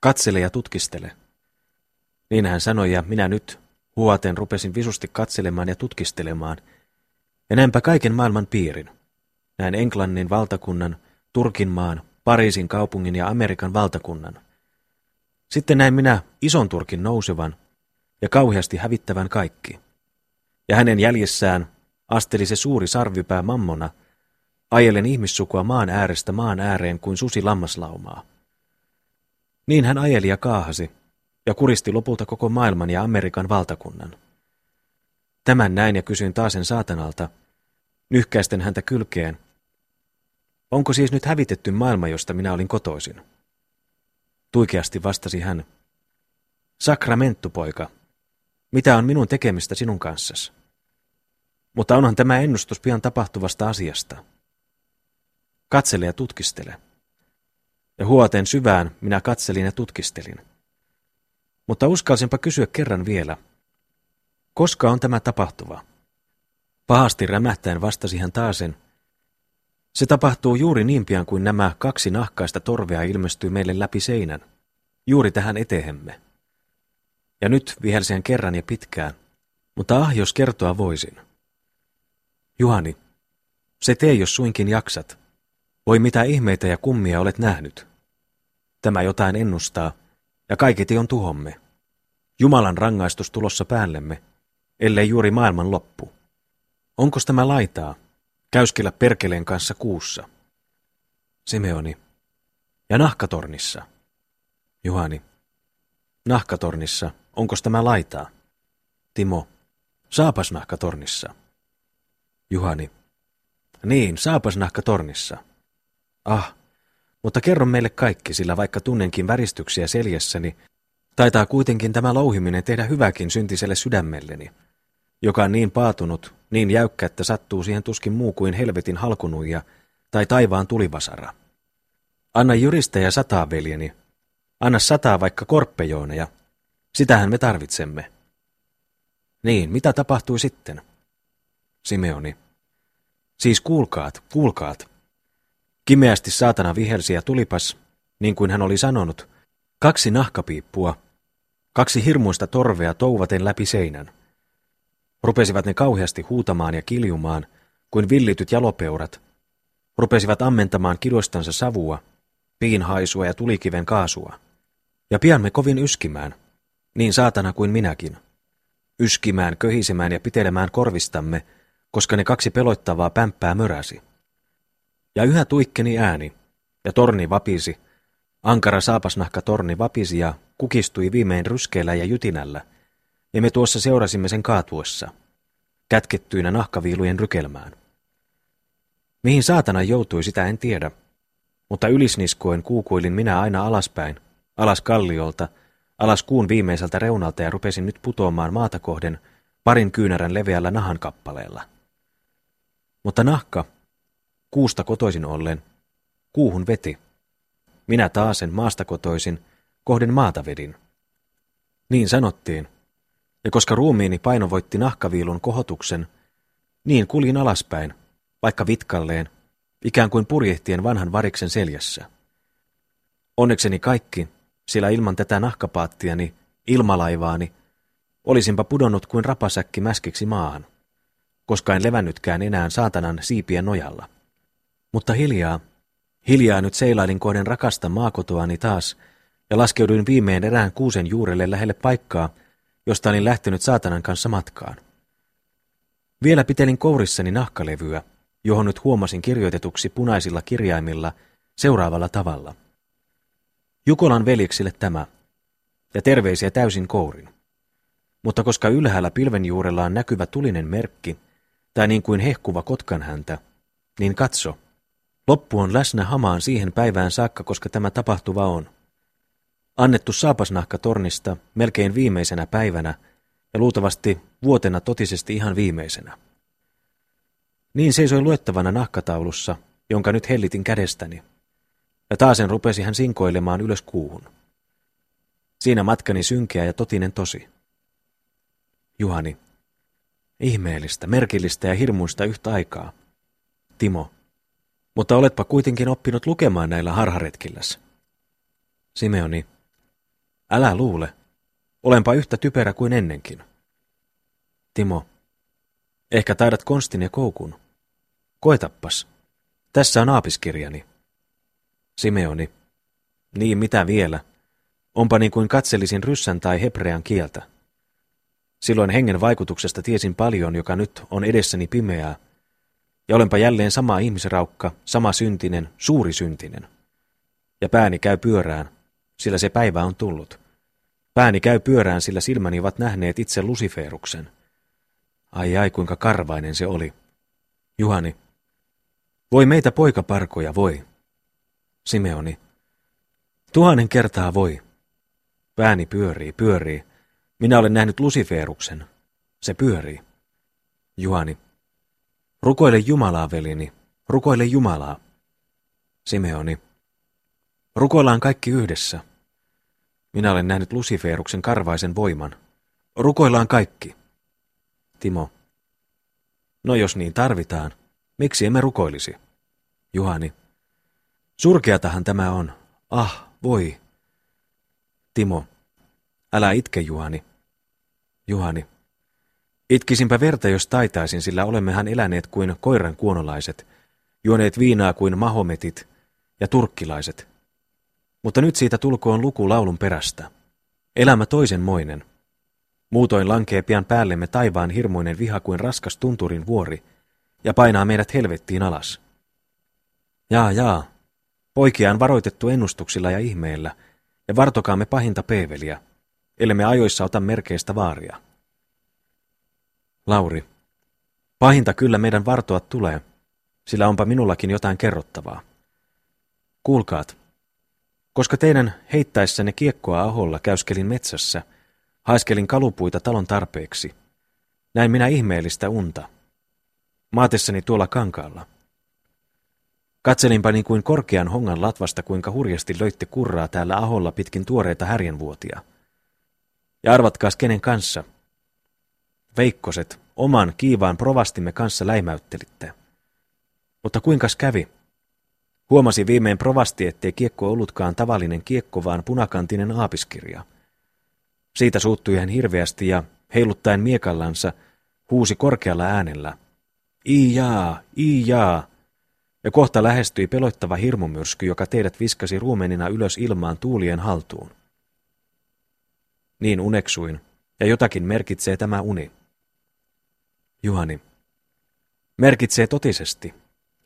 Katsele ja tutkistele. Niin hän sanoi, ja minä nyt huoten rupesin visusti katselemaan ja tutkistelemaan, ja näinpä kaiken maailman piirin. Näin Englannin valtakunnan, Turkinmaan, Pariisin kaupungin ja Amerikan valtakunnan. Sitten näin minä ison Turkin nousevan ja kauheasti hävittävän kaikki. Ja hänen jäljessään asteli se suuri sarvipää mammona, ajellen ihmissukua maan äärestä maan ääreen kuin susi lammaslaumaa. Niin hän ajeli ja kaahasi ja kuristi lopulta koko maailman ja Amerikan valtakunnan. Tämän näin ja kysyin taasen saatanalta, nyhkäisten häntä kylkeen, onko siis nyt hävitetty maailma, josta minä olin kotoisin? Tuikeasti vastasi hän, sakramenttupoika, mitä on minun tekemistä sinun kanssasi? Mutta onhan tämä ennustus pian tapahtuvasta asiasta. Katsele ja tutkistele. Ja huoten syvään minä katselin ja tutkistelin. Mutta uskalsinpa kysyä kerran vielä, koska on tämä tapahtuva? Pahasti rämähtäen vastasi hän taasen, se tapahtuu juuri niin pian kuin nämä kaksi nahkaista torvea ilmestyy meille läpi seinän, juuri tähän eteemme. Ja nyt vihelsen kerran ja pitkään, mutta ah, jos kertoa voisin. Juhani, se tee, jos suinkin jaksat. Voi mitä ihmeitä ja kummia olet nähnyt. Tämä jotain ennustaa, ja kaiketi on tuhomme. Jumalan rangaistus tulossa päällemme, ellei juuri maailman loppu. Onkos tämä laitaa? Käyskellä perkeleen kanssa kuussa. Simeoni. Ja nahkatornissa. Juhani. Nahkatornissa. Onkos tämä laitaa? Timo. Saapas nahkatornissa. Juhani. Niin, saapas nahkatornissa. Ah, mutta kerro meille kaikki, sillä vaikka tunnenkin väristyksiä seljessäni, taitaa kuitenkin tämä louhiminen tehdä hyväkin syntiselle sydämelleni. joka on niin paatunut, niin jäykkä, että sattuu siihen tuskin muu kuin helvetin halkunuija tai taivaan tulivasara. Anna jyristäjä sataa, veljeni. Anna sataa vaikka korppejooneja. Sitähän me tarvitsemme. Niin, mitä tapahtui sitten? Simeoni. Siis kuulkaat, kuulkaat. Kimeästi saatana vihelsi ja tulipas, niin kuin hän oli sanonut, kaksi nahkapiippua, kaksi hirmuista torvea touvaten läpi seinän. Rupesivat ne kauheasti huutamaan ja kiljumaan, kuin villityt jalopeurat. Rupesivat ammentamaan kidostansa savua, piinhaisua ja tulikiven kaasua. Ja pian me kovin yskimään, niin saatana kuin minäkin. Yskimään, köhisemään ja pitelemään korvistamme, koska ne kaksi pelottavaa pämppää möräsi. Ja yhä tuikkeni ääni, ja torni vapisi, ankara saapasnahka torni vapisi ja kukistui viimein ryskeellä ja jytinällä, ja me tuossa seurasimme sen kaatuessa, kätkettyinä nahkaviilujen rykelmään. Mihin saatana joutui, sitä en tiedä, mutta ylisniskoen kuukuilin minä aina alaspäin, alas kalliolta, alas kuun viimeiseltä reunalta ja rupesin nyt putoamaan maata kohden parin kyynärän leveällä nahan kappaleella. Mutta nahka, kuusta kotoisin ollen, kuuhun veti. Minä taasen maasta kotoisin, kohden maata vedin. Niin sanottiin, ja koska ruumiini painovoitti nahkaviilun kohotuksen, niin kuljin alaspäin, vaikka vitkalleen, ikään kuin purjehtien vanhan variksen seljässä. Onnekseni kaikki, sillä ilman tätä nahkapaattiani, ilmalaivaani, olisinpa pudonnut kuin rapasäkki mäskiksi maahan, koska en levännytkään enää saatanan siipien nojalla. Mutta hiljaa, hiljaa nyt seilailin kohden rakasta maakotoani taas, ja laskeuduin viimein erään kuusen juurelle lähelle paikkaa, josta olin lähtenyt saatanan kanssa matkaan. Vielä pitelin kourissani nahkalevyä, johon nyt huomasin kirjoitetuksi punaisilla kirjaimilla seuraavalla tavalla. Jukolan veliksille tämä, ja terveisiä täysin kourin. Mutta koska ylhäällä pilven juurella on näkyvä tulinen merkki, tai niin kuin hehkuva kotkanhäntä, niin katso, loppu on läsnä hamaan siihen päivään saakka, koska tämä tapahtuva on. Annettu saapasnahka tornista melkein viimeisenä päivänä, ja luultavasti vuotena totisesti ihan viimeisenä. Niin seisoi luettavana nahkataulussa, jonka nyt hellitin kädestäni, ja taasen rupesi hän sinkoilemaan ylös kuuhun. Siinä matkani synkeä ja totinen tosi. Juhani, ihmeellistä, merkillistä ja hirmuista yhtä aikaa. Timo, mutta oletpa kuitenkin oppinut lukemaan näillä harharetkilläs. Simeoni, älä luule, olenpa yhtä typerä kuin ennenkin. Timo, ehkä taidat konstin ja koukun. Koetappas, tässä on aapiskirjani. Simeoni, niin mitä vielä, onpa niin kuin katselisin ryssän tai hebrean kieltä. Silloin hengen vaikutuksesta tiesin paljon, joka nyt on edessäni pimeää, ja olenpa jälleen sama ihmisraukka, sama syntinen, suuri syntinen. Ja pääni käy pyörään, sillä se päivä on tullut. Pääni käy pyörään, sillä silmäni ovat nähneet itse Lusiferuksen. Ai ai, kuinka karvainen se oli. Juhani, voi meitä poikaparkoja, voi. Simeoni, tuhannen kertaa voi. Pääni pyörii, pyörii. Minä olen nähnyt Lusiferuksen. Se pyörii. Juhani, rukoile Jumalaa, veljeni, rukoile Jumalaa. Simeoni, rukoillaan kaikki yhdessä. Minä olen nähnyt Lusiferuksen karvaisen voiman. Rukoillaan kaikki. Timo, no jos niin tarvitaan, miksi emme rukoilisi? Juhani, surkeatahan tämä on. Ah, voi. Timo, älä itke, Juhani. Juhani, itkisinpä verta, jos taitaisin, sillä olemmehan eläneet kuin koiran kuonolaiset, juoneet viinaa kuin mahometit ja turkkilaiset. Mutta nyt siitä tulkoon luku laulun perästä. Elämä toisenmoinen. Muutoin lankee pian päällemme taivaan hirmuinen viha kuin raskas tunturin vuori, ja painaa meidät helvettiin alas. Jaa, jaa, poikia on varoitettu ennustuksilla ja ihmeillä, ja vartokaamme pahinta peeveliä, ellemme ajoissa ota merkeistä vaaria. Lauri, pahinta kyllä meidän vartoa tulee, sillä onpa minullakin jotain kerrottavaa. Kuulkaat, koska teidän heittäessänne kiekkoa aholla käyskelin metsässä, haiskelin kalupuita talon tarpeeksi, Näin minä ihmeellistä unta, maatessani tuolla kankaalla. Katselinpa niin kuin korkean hongan latvasta, kuinka hurjasti löitte kurraa täällä aholla pitkin tuoreita härjenvuotia. Ja arvatkaas kenen kanssa? Veikkoset, oman kiivaan provastimme kanssa läimäyttelitte. Mutta kuinkas kävi? Huomasi viimein provasti, ettei kiekko ollutkaan tavallinen kiekko, vaan punakantinen aapiskirja. Siitä suuttui hän hirveästi ja heiluttaen miekallansa huusi korkealla äänellä. Iijaa, iijaa! Ja kohta lähestyi pelottava hirmumyrsky, joka teidät viskasi ruumenina ylös ilmaan tuulien haltuun. Niin uneksuin, ja jotakin merkitsee tämä uni. Juhani, merkitsee totisesti.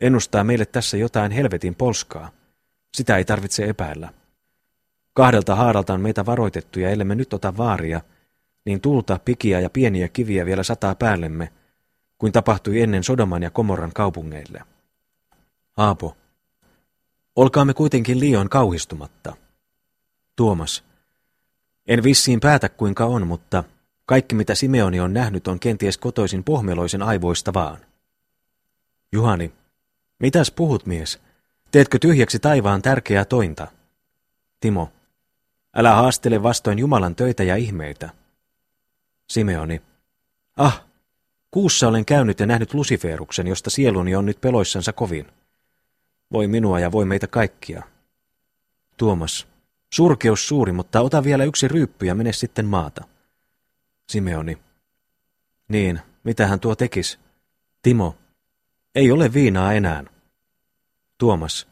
Ennustaa meille tässä jotain helvetin polskaa. Sitä ei tarvitse epäillä. Kahdelta haaralta on meitä varoitettu, ja ellemme nyt ota vaaria, niin tulta, pikiä ja pieniä kiviä vielä sataa päällemme, kuin tapahtui ennen Sodoman ja Gomorran kaupungeille. Aapo, olkaamme kuitenkin liioin kauhistumatta. Tuomas, en vissiin päätä kuinka on, mutta kaikki mitä Simeoni on nähnyt on kenties kotoisin Pohmeloisen aivoista vaan. Juhani, mitäs puhut mies? Teetkö tyhjäksi taivaan tärkeää tointa? Timo, älä haastele vastoin Jumalan töitä ja ihmeitä. Simeoni, ah, kuussa olen käynyt ja nähnyt Lusiferuksen, josta sieluni on nyt peloissansa kovin. Voi minua ja voi meitä kaikkia. Tuomas, surkeus suuri, mutta ota vielä yksi ryyppy ja mene sitten maata. Simeoni, niin, mitähän tuo tekis? Timo, ei ole viinaa enää. Tuomas,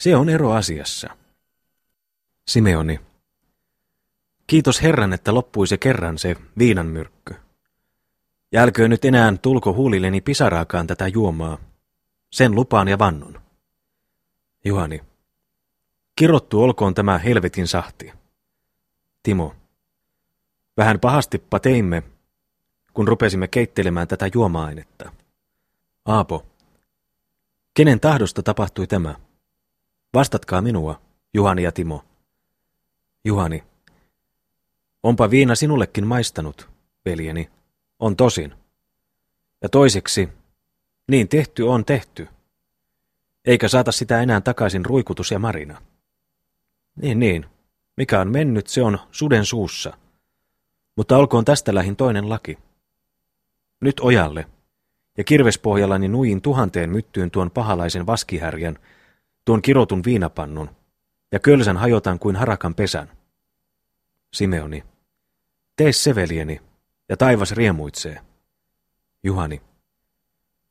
se on ero asiassa. Simeoni, kiitos Herran, että loppui se kerran se viinan myrkky. Ja älköön nyt enää tulko huulilleni pisaraakaan tätä juomaa. Sen lupaan ja vannon. Juhani, kirottu olkoon tämä helvetin sahti. Timo, vähän pahastippa teimme, kun rupesimme keittelemään tätä juoma-ainetta. Aapo, kenen tahdosta tapahtui tämä? Vastatkaa minua, Juhani ja Timo. Juhani, onpa viina sinullekin maistanut, veljeni, on tosin. Ja toiseksi, niin tehty on tehty. Eikä saata sitä enää takaisin ruikutus ja marina. Niin, niin, mikä on mennyt, se on suden suussa. Mutta olkoon tästä lähin toinen laki. Nyt ojalle, ja kirvespohjallani nuijin tuhanteen myttyyn tuon pahalaisen vaskihärjän, tuon kirotun viinapannun, ja kölsän hajotan kuin harakan pesän. Simeoni, tee se veljeni, ja taivas riemuitsee. Juhani,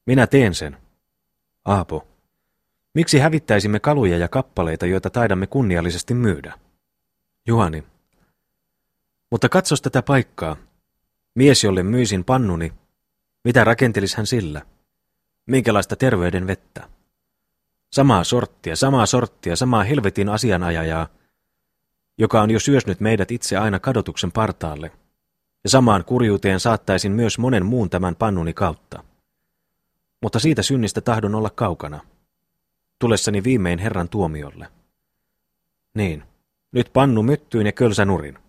minä teen sen. Aapo, miksi hävittäisimme kaluja ja kappaleita, joita taidamme kunniallisesti myydä? Juhani, mutta katsos tätä paikkaa. Mies, jolle myisin pannuni, mitä rakentelis hän sillä? Minkälaista terveyden vettä? Samaa sorttia, samaa sorttia, samaa helvetin asianajajaa, joka on jo syösnyt meidät itse aina kadotuksen partaalle, ja samaan kurjuuteen saattaisin myös monen muun tämän pannuni kautta. Mutta siitä synnistä tahdon olla kaukana, tulessani viimein Herran tuomiolle. Niin, nyt pannu myttyyn ja kölsä nurin.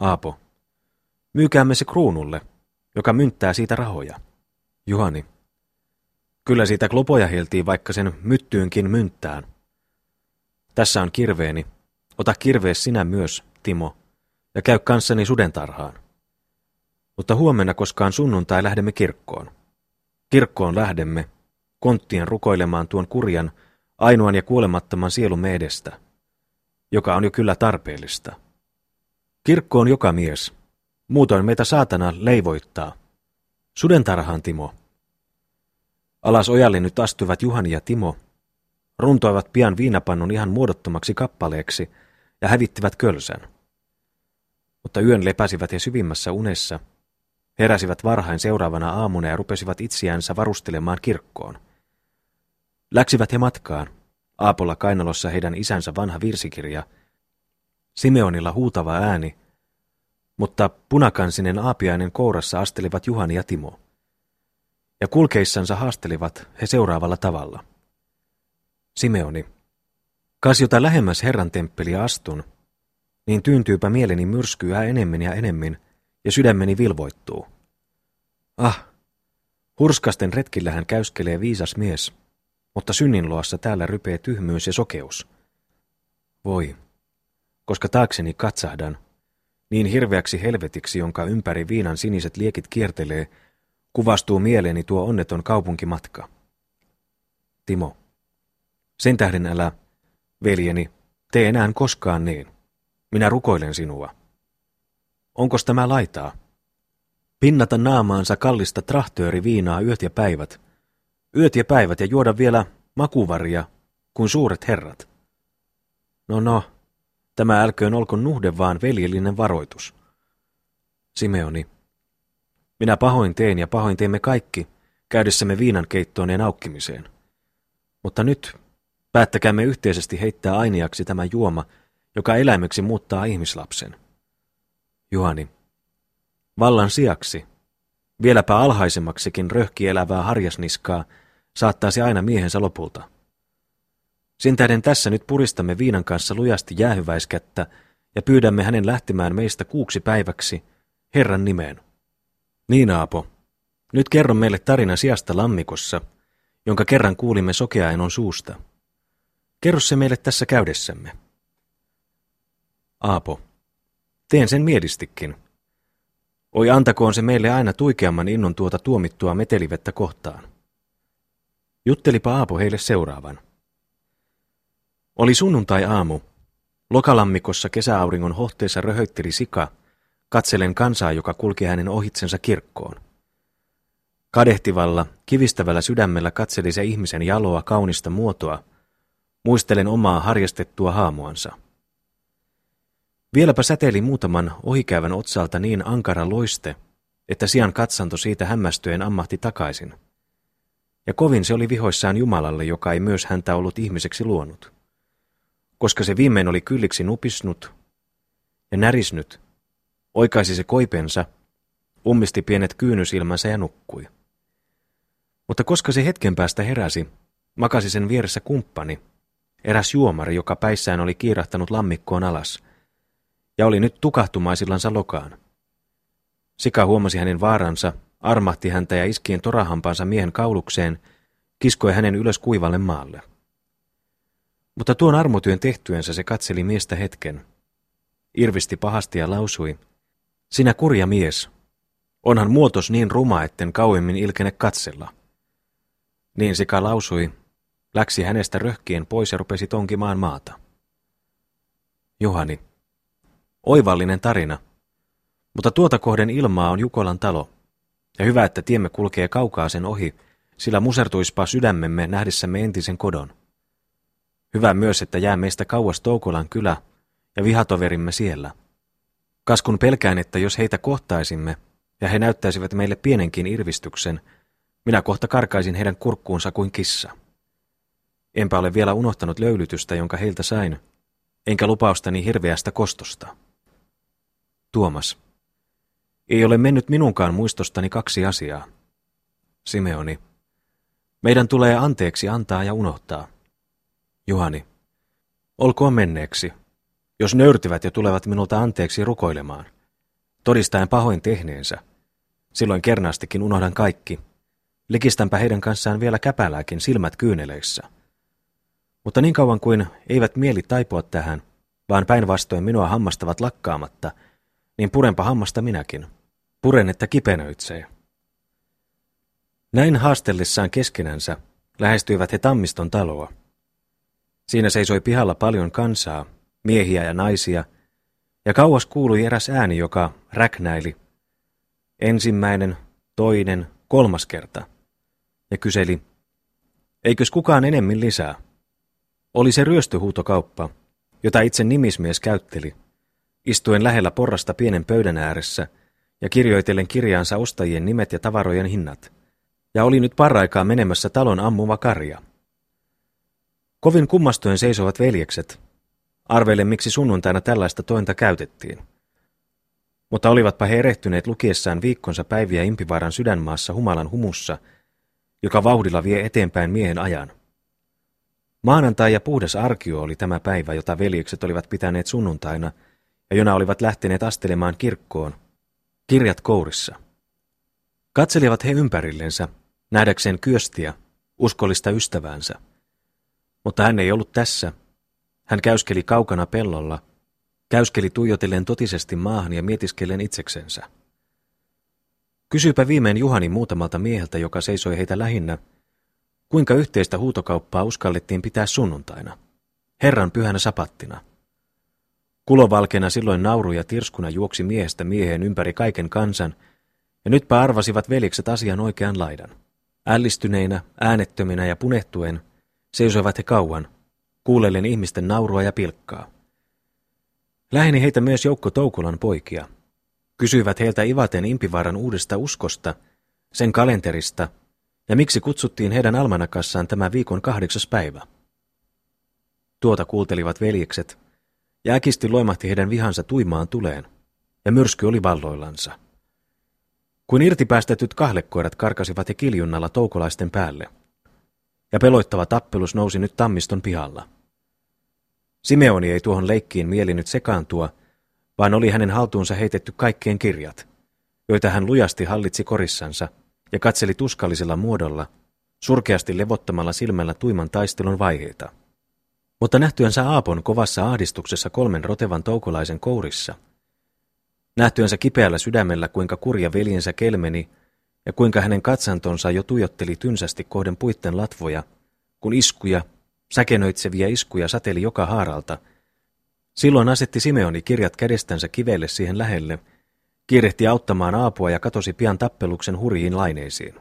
Aapo, myykäämme se kruunulle, joka mynttää siitä rahoja. Juhani, kyllä siitä klopoja hieltiin, vaikka sen myttyynkin mynttään. Tässä on kirveeni, ota kirvees sinä myös, Timo, ja käy kanssani sudentarhaan. Mutta huomenna koskaan sunnuntai lähdemme kirkkoon. Kirkkoon lähdemme, konttien rukoilemaan tuon kurjan, ainoan ja kuolemattoman sielumme edestä, joka on jo kyllä tarpeellista. Kirkkoon joka mies, muutoin meitä saatana leivoittaa. Sudentarhaan, Timo. Alas ojalle nyt astuivat Juhani ja Timo, runtoivat pian viinapannun ihan muodottomaksi kappaleeksi ja hävittivät kölsän. Mutta yön lepäsivät he syvimmässä unessa, heräsivät varhain seuraavana aamuna ja rupesivat itseänsä varustelemaan kirkkoon. Läksivät he matkaan, Aapolla kainalossa heidän isänsä vanha virsikirja, Simeonilla huutava ääni, mutta punakansinen aapiainen kourassa astelivat Juhani ja Timo. Ja kulkeissansa haastelivat he seuraavalla tavalla. Simeoni, kas jota lähemmäs Herran temppeliä astun, niin tyyntyypä mieleni myrskyää enemmän ja enemmän, ja sydämeni vilvoittuu. Ah, hurskasten retkillä hän käyskelee viisas mies, mutta synninloassa täällä rypee tyhmyys ja sokeus. Voi, koska taakseni katsahdan, niin hirveäksi helvetiksi, jonka ympäri viinan siniset liekit kiertelee, kuvastuu mieleeni tuo onneton kaupunkimatka. Timo, sen tähden älä, veljeni, tee enää koskaan niin. Minä rukoilen sinua. Onkos tämä laitaa? Pinnata naamaansa kallista trahtööri viinaa yöt ja päivät. Yöt ja päivät ja juoda vielä makuvaria kuin suuret herrat. No no, tämä älköön olkoon nuhde vaan veljellinen varoitus. Simeoni, minä pahoin teen ja pahoin teemme kaikki käydessämme viinan keittoon ja naukkimiseen. Mutta nyt päättäkäämme yhteisesti heittää ainiaksi tämä juoma, joka eläimeksi muuttaa ihmislapsen. Juhani, vallan sijaksi, vieläpä alhaisemmaksikin röhkielävää harjasniskaa, saattaisi aina miehensä lopulta. Sen tähden tässä nyt puristamme viinan kanssa lujasti jäähyväiskättä ja pyydämme hänen lähtemään meistä kuuksi päiväksi Herran nimeen. Niin, Aapo, nyt kerron meille tarina siasta lammikossa, jonka kerran kuulimme sokeaenon suusta. Kerro se meille tässä käydessämme. Aapo, teen sen mielistikin. Oi, antakoon se meille aina tuikeamman innon tuota tuomittua metelivettä kohtaan. Juttelipa Aapo heille seuraavan. Oli sunnuntai-aamu. Lokalammikossa kesäauringon hohteessa röhöitteli sika, katsellen kansaa, joka kulki hänen ohitsensa kirkkoon. Kadehtivalla, kivistävällä sydämellä katseli se ihmisen jaloa, kaunista muotoa, muistellen omaa harjastettua haamuansa. Vieläpä säteili muutaman ohikäyvän otsalta niin ankara loiste, että sian katsanto siitä hämmästyen ammahti takaisin. Ja kovin se oli vihoissaan Jumalalle, joka ei myös häntä ollut ihmiseksi luonut. Koska se viimein oli kylliksi nupisnut ja närisnyt, oikaisi se koipensa, ummisti pienet kyynysilmänsä ja nukkui. Mutta koska se hetken päästä heräsi, makasi sen vieressä kumppani, eräs juomari, joka päissään oli kiirahtanut lammikkoon alas, ja oli nyt tukahtumaisillansa lokaan. Sika huomasi hänen vaaransa, armahti häntä ja iskien torahampansa miehen kaulukseen, kiskoi hänen ylös kuivalle maalle. Mutta tuon armotyön tehtyensä se katseli miestä hetken, irvisti pahasti ja lausui, sinä kurja mies, onhan muotos niin ruma, etten kauemmin ilkene katsella. Niin sika lausui, läksi hänestä röhkien pois ja rupesi tonkimaan maata. Juhani, oivallinen tarina, mutta tuota kohden ilmaa on Jukolan talo, ja hyvä, että tiemme kulkee kaukaa sen ohi, sillä musertuispa sydämemme nähdessämme entisen kodon. Hyvä myös, että jää meistä kauas Toukolan kylä ja vihatoverimme siellä. Kas kun pelkään, että jos heitä kohtaisimme ja he näyttäisivät meille pienenkin irvistyksen, minä kohta karkaisin heidän kurkkuunsa kuin kissa. Enpä ole vielä unohtanut löylytystä, jonka heiltä sain, enkä lupaustani hirveästä kostosta. Tuomas, ei ole mennyt minunkaan muistostani kaksi asiaa. Simeoni, meidän tulee anteeksi antaa ja unohtaa. Juhani, olkoon menneeksi, jos nöyrtyvät ja tulevat minulta anteeksi rukoilemaan, todistaen pahoin tehneensä. Silloin kernaastikin unohdan kaikki. Likistänpä heidän kanssaan vielä käpälääkin silmät kyyneleissä. Mutta niin kauan kuin eivät mieli taipua tähän, vaan päinvastoin minua hammastavat lakkaamatta, niin purenpa hammasta minäkin. Puren, että kipenöitsee. Näin haastellessaan keskenänsä lähestyivät he Tammiston taloa. Siinä seisoi pihalla paljon kansaa, miehiä ja naisia, ja kauas kuului eräs ääni, joka räknäili. Ensimmäinen, toinen, kolmas kerta. Ja kyseli, eikös kukaan enemmän lisää? Oli se ryöstöhuutokauppa, jota itse nimismies käytteli, istuen lähellä porrasta pienen pöydän ääressä ja kirjoitellen kirjaansa ostajien nimet ja tavarojen hinnat. Ja oli nyt paraikaa menemässä talon ammuva karja. Kovin kummastuen seisovat veljekset. Arvele, miksi sunnuntaina tällaista tointa käytettiin. Mutta olivatpa he erehtyneet lukiessaan viikkonsa päiviä Impivaaran sydänmaassa humalan humussa, joka vauhdilla vie eteenpäin miehen ajan. Maanantai ja puhdas arkio oli tämä päivä, jota veljekset olivat pitäneet sunnuntaina ja jona olivat lähteneet astelemaan kirkkoon, kirjat kourissa. Katselivat he ympärillensä, nähdäkseen Kyöstiä, uskollista ystäväänsä. Mutta hän ei ollut tässä. Hän käyskeli kaukana pellolla, käyskeli tuijotellen totisesti maahan ja mietiskellen itseksensä. Kysypä viimein Juhani muutamalta mieheltä, joka seisoi heitä lähinnä, kuinka yhteistä huutokauppaa uskallettiin pitää sunnuntaina, Herran pyhänä sapattina. Kulovalkeena silloin nauru ja tirskuna juoksi miehestä mieheen ympäri kaiken kansan, ja nytpä arvasivat veljekset asian oikean laidan. Ällistyneinä, äänettöminä ja punehtuen seisoivat he kauan, kuulellen ihmisten naurua ja pilkkaa. Läheni heitä myös joukko Toukolan poikia. Kysyivät heiltä ivaten Impivaaran uudesta uskosta, sen kalenterista, ja miksi kutsuttiin heidän almanakassaan tämä viikon kahdeksas päivä. Tuota kuultelivat veljekset, ja äkisti loimahti heidän vihansa tuimaan tuleen, ja myrsky oli valloillansa. Kuin irtipäästetyt kahlekoirat karkasivat he kiljunnalla toukolaisten päälle, ja peloittava tappelus nousi nyt tammiston pihalla. Simeoni ei tuohon leikkiin mielinyt sekaantua, vaan oli hänen haltuunsa heitetty kaikkien kirjat, joita hän lujasti hallitsi korissansa ja katseli tuskallisella muodolla, surkeasti levottamalla silmällä tuiman taistelun vaiheita. Mutta nähtyänsä Aapon kovassa ahdistuksessa kolmen rotevan toukolaisen kourissa, nähtyänsä kipeällä sydämellä, kuinka kurja veljensä kelmeni ja kuinka hänen katsantonsa jo tuijotteli tynsästi kohden puitten latvoja, kun iskuja, säkenöitseviä iskuja sateli joka haaralta, silloin asetti Simeoni kirjat kädestänsä kivelle siihen lähelle, kiirehti auttamaan Aapua ja katosi pian tappeluksen hurjiin laineisiin.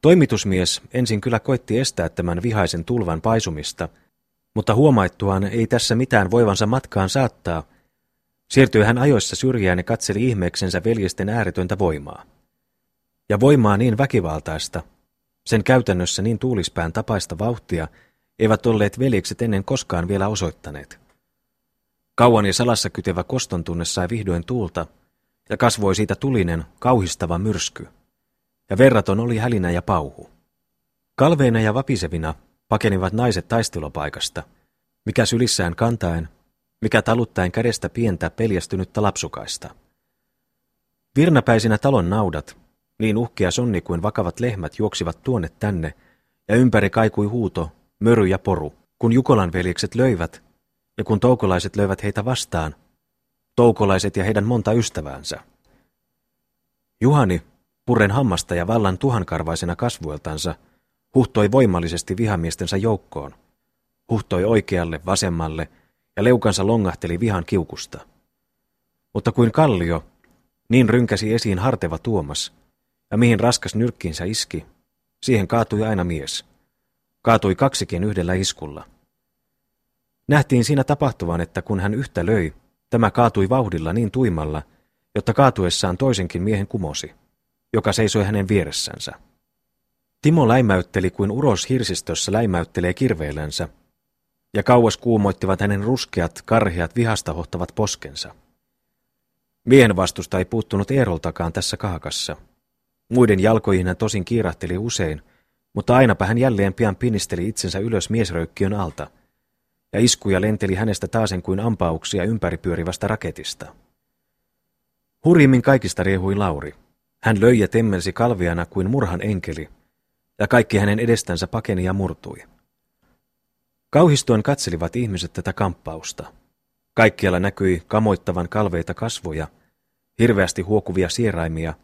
Toimitusmies ensin kyllä koitti estää tämän vihaisen tulvan paisumista, mutta huomaittuaan ei tässä mitään voivansa matkaan saattaa, siirtyi hän ajoissa syrjään ja katseli ihmeeksensä veljesten ääretöntä voimaa. Ja voimaa niin väkivaltaista, sen käytännössä niin tuulispään tapaista vauhtia, eivät olleet veljekset ennen koskaan vielä osoittaneet. Kauan ja salassa kytevä koston tunne sai vihdoin tuulta, ja kasvoi siitä tulinen, kauhistava myrsky. Ja verraton oli hälinä ja pauhu. Kalveina ja vapisevina pakenivat naiset taistelupaikasta, mikä sylissään kantaen, mikä taluttaen kädestä pientä peljästynyttä lapsukaista. Virnapäisinä talon naudat, niin uhkea sonni kuin vakavat lehmät juoksivat tuonne tänne, ja ympäri kaikui huuto, möry ja poru, kun Jukolan veljekset löivät, ja kun toukolaiset löivät heitä vastaan, toukolaiset ja heidän monta ystäväänsä. Juhani, purren hammasta ja vallan tuhankarvaisena kasvueltansa, huhtoi voimallisesti vihamiestensä joukkoon, huhtoi oikealle, vasemmalle, ja leukansa longahteli vihan kiukusta. Mutta kuin kallio, niin rynkäsi esiin harteva Tuomas, ja mihin raskas nyrkkinsä iski, siihen kaatui aina mies. Kaatui kaksikin yhdellä iskulla. Nähtiin siinä tapahtuvan, että kun hän yhtä löi, tämä kaatui vauhdilla niin tuimalla, jotta kaatuessaan toisenkin miehen kumosi, joka seisoi hänen vieressänsä. Timo läimäytteli kuin uros hirsistössä läimäyttelee kirveellänsä, ja kauas kuumoittivat hänen ruskeat, karheat, vihasta hohtavat poskensa. Miehen vastusta ei puuttunut Eeroltakaan tässä kahakassa. Muiden jalkoihin hän tosin kiirahteli usein, mutta ainapa hän jälleen pian pinisteli itsensä ylös miesröykkiön alta, ja iskuja lenteli hänestä taasen kuin ampauksia ympäripyörivästä raketista. Hurjimmin kaikista riehui Lauri. Hän löi ja temmelsi kalviana kuin murhan enkeli, ja kaikki hänen edestänsä pakeni ja murtui. Kauhistuen katselivat ihmiset tätä kamppausta. Kaikkialla näkyi kamoittavan kalveita kasvoja, hirveästi huokuvia sieraimia,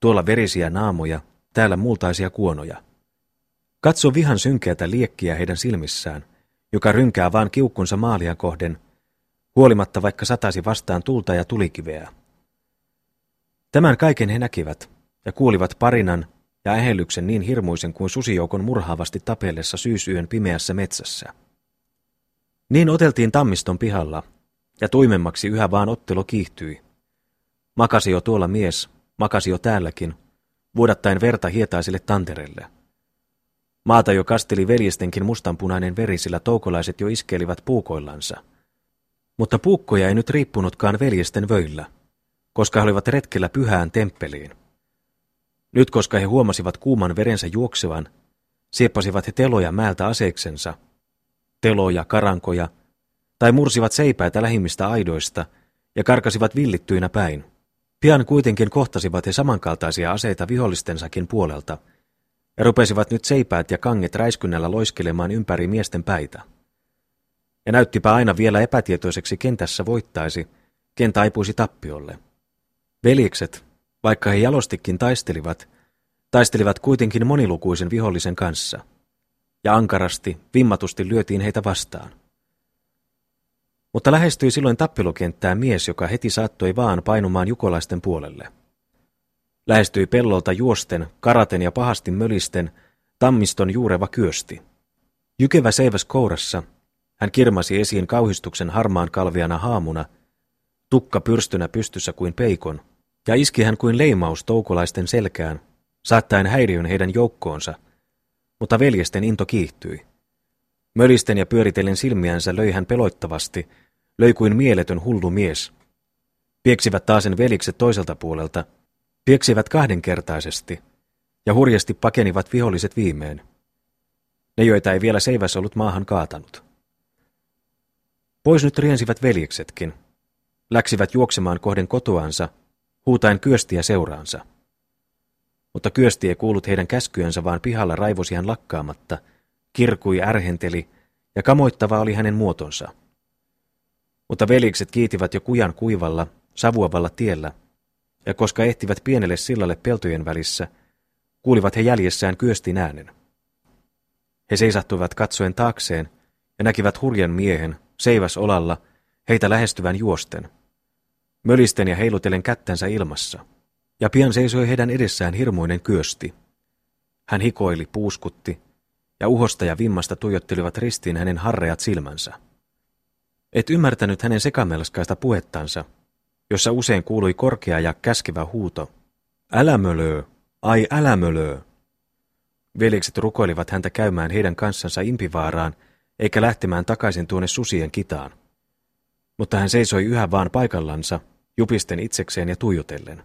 tuolla verisiä naamoja, täällä multaisia kuonoja. Katso vihan synkeätä liekkiä heidän silmissään, joka rynkää vaan kiukkunsa maalia kohden, huolimatta vaikka satasi vastaan tulta ja tulikiveä. Tämän kaiken he näkivät ja kuulivat parinan ja ähellyksen niin hirmuisen kuin susijoukon murhaavasti tapellessa syysyön pimeässä metsässä. Niin oteltiin tammiston pihalla, ja tuimemmaksi yhä vaan ottelo kiihtyi. Makasi jo tuolla mies, makasi jo täälläkin, vuodattaen verta hietaiselle tanterelle. Maata jo kasteli veljestenkin mustanpunainen veri, sillä toukolaiset jo iskelivät puukoillansa. Mutta puukkoja ei nyt riippunutkaan veljesten vöillä, koska he olivat retkellä pyhään temppeliin. Nyt koska he huomasivat kuuman verensä juoksevan, sieppasivat he teloja määltä aseiksensa, teloja, karankoja, tai mursivat seipäitä lähimmistä aidoista ja karkasivat villittyinä päin, Pian kuitenkin kohtasivat he samankaltaisia aseita vihollistensakin puolelta, ja rupesivat nyt seipäät ja kanget räiskynnällä loiskelemaan ympäri miesten päitä. Ja näyttipä aina vielä epätietoiseksi, ken tässä voittaisi, ken taipuisi tappiolle. Veljekset, vaikka he jalostikin taistelivat, taistelivat kuitenkin monilukuisen vihollisen kanssa, ja ankarasti, vimmatusti lyötiin heitä vastaan. Mutta lähestyi silloin tappelukenttään mies, joka heti saattoi vaan painumaan jukolaisten puolelle. Lähestyi pellolta juosten, karaten ja pahasti mölisten, tammiston juureva kyösti. Jykevä seiväs kourassa, hän kirmasi esiin kauhistuksen harmaan kalviana haamuna, tukka pyrstynä pystyssä kuin peikon, ja iski hän kuin leimaus toukolaisten selkään, saattaen häiriön heidän joukkoonsa, mutta veljesten into kiihtyi. Mölisten ja pyöritellen silmiänsä löi hän peloittavasti, löi kuin mieletön hullu mies. Pieksivät taasen veljekset toiselta puolelta, pieksivät kahdenkertaisesti, ja hurjasti pakenivat viholliset viimein. Ne, joita ei vielä seiväs ollut maahan kaatanut. Pois nyt riensivät veljeksetkin, läksivät juoksemaan kohden kotoansa, huutaen kyöstiä seuraansa. Mutta kyösti ei kuullut heidän käskyönsä, vaan pihalla raivosi hän lakkaamatta, kirkui, ärhenteli, ja kamoittava oli hänen muotonsa. Mutta veljekset kiitivät jo kujan kuivalla, savuavalla tiellä, ja koska ehtivät pienelle sillalle peltojen välissä, kuulivat he jäljessään kyöstin äänen. He seisahtuivat katsoen taakseen, ja näkivät hurjan miehen, seiväs olalla, heitä lähestyvän juosten, mölisten ja heilutellen kättänsä ilmassa, ja pian seisoi heidän edessään hirmuinen kyösti. Hän hikoili, puuskutti, ja uhosta ja vimmasta tuijottelivat ristiin hänen harreat silmänsä. Et ymmärtänyt hänen sekamelskaista puhettansa, jossa usein kuului korkea ja käskevä huuto. Älä mölöö, ai älä mölöö. Veljekset rukoilivat häntä käymään heidän kanssansa Impivaaraan, eikä lähtemään takaisin tuonne susien kitaan. Mutta hän seisoi yhä vaan paikallansa, jupisten itsekseen ja tuijotellen.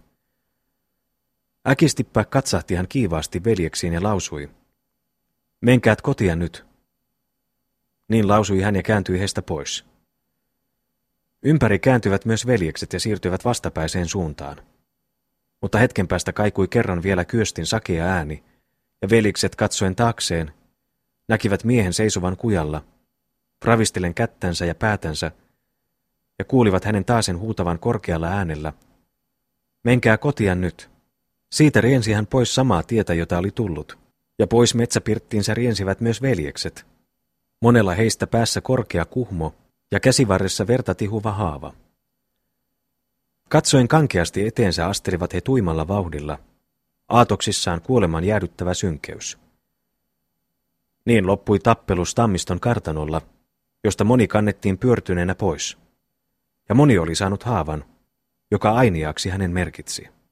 Äkistippä katsahti hän kiivaasti veljeksiin ja lausui. Menkäät kotia nyt. Niin lausui hän ja kääntyi heistä pois. Ympäri kääntyvät myös veljekset ja siirtyivät vastapäiseen suuntaan. Mutta hetken päästä kaikui kerran vielä kyöstin sakea ääni, ja veljekset katsoen taakseen näkivät miehen seisovan kujalla, ravistellen kättänsä ja päätänsä, ja kuulivat hänen taasen huutavan korkealla äänellä. Menkää kotia nyt. Siitä riensi hän pois samaa tietä, jota oli tullut, ja pois metsäpirttiinsä riensivät myös veljekset. Monella heistä päässä korkea kuhmo ja käsivarressa verta tihuva haava. Katsoen kankeasti eteensä astelivat he tuimalla vauhdilla, aatoksissaan kuoleman jäädyttävä synkeys. Niin loppui tappelus tammiston kartanolla, josta moni kannettiin pyörtyneenä pois, ja moni oli saanut haavan, joka ainiaksi hänen merkitsi.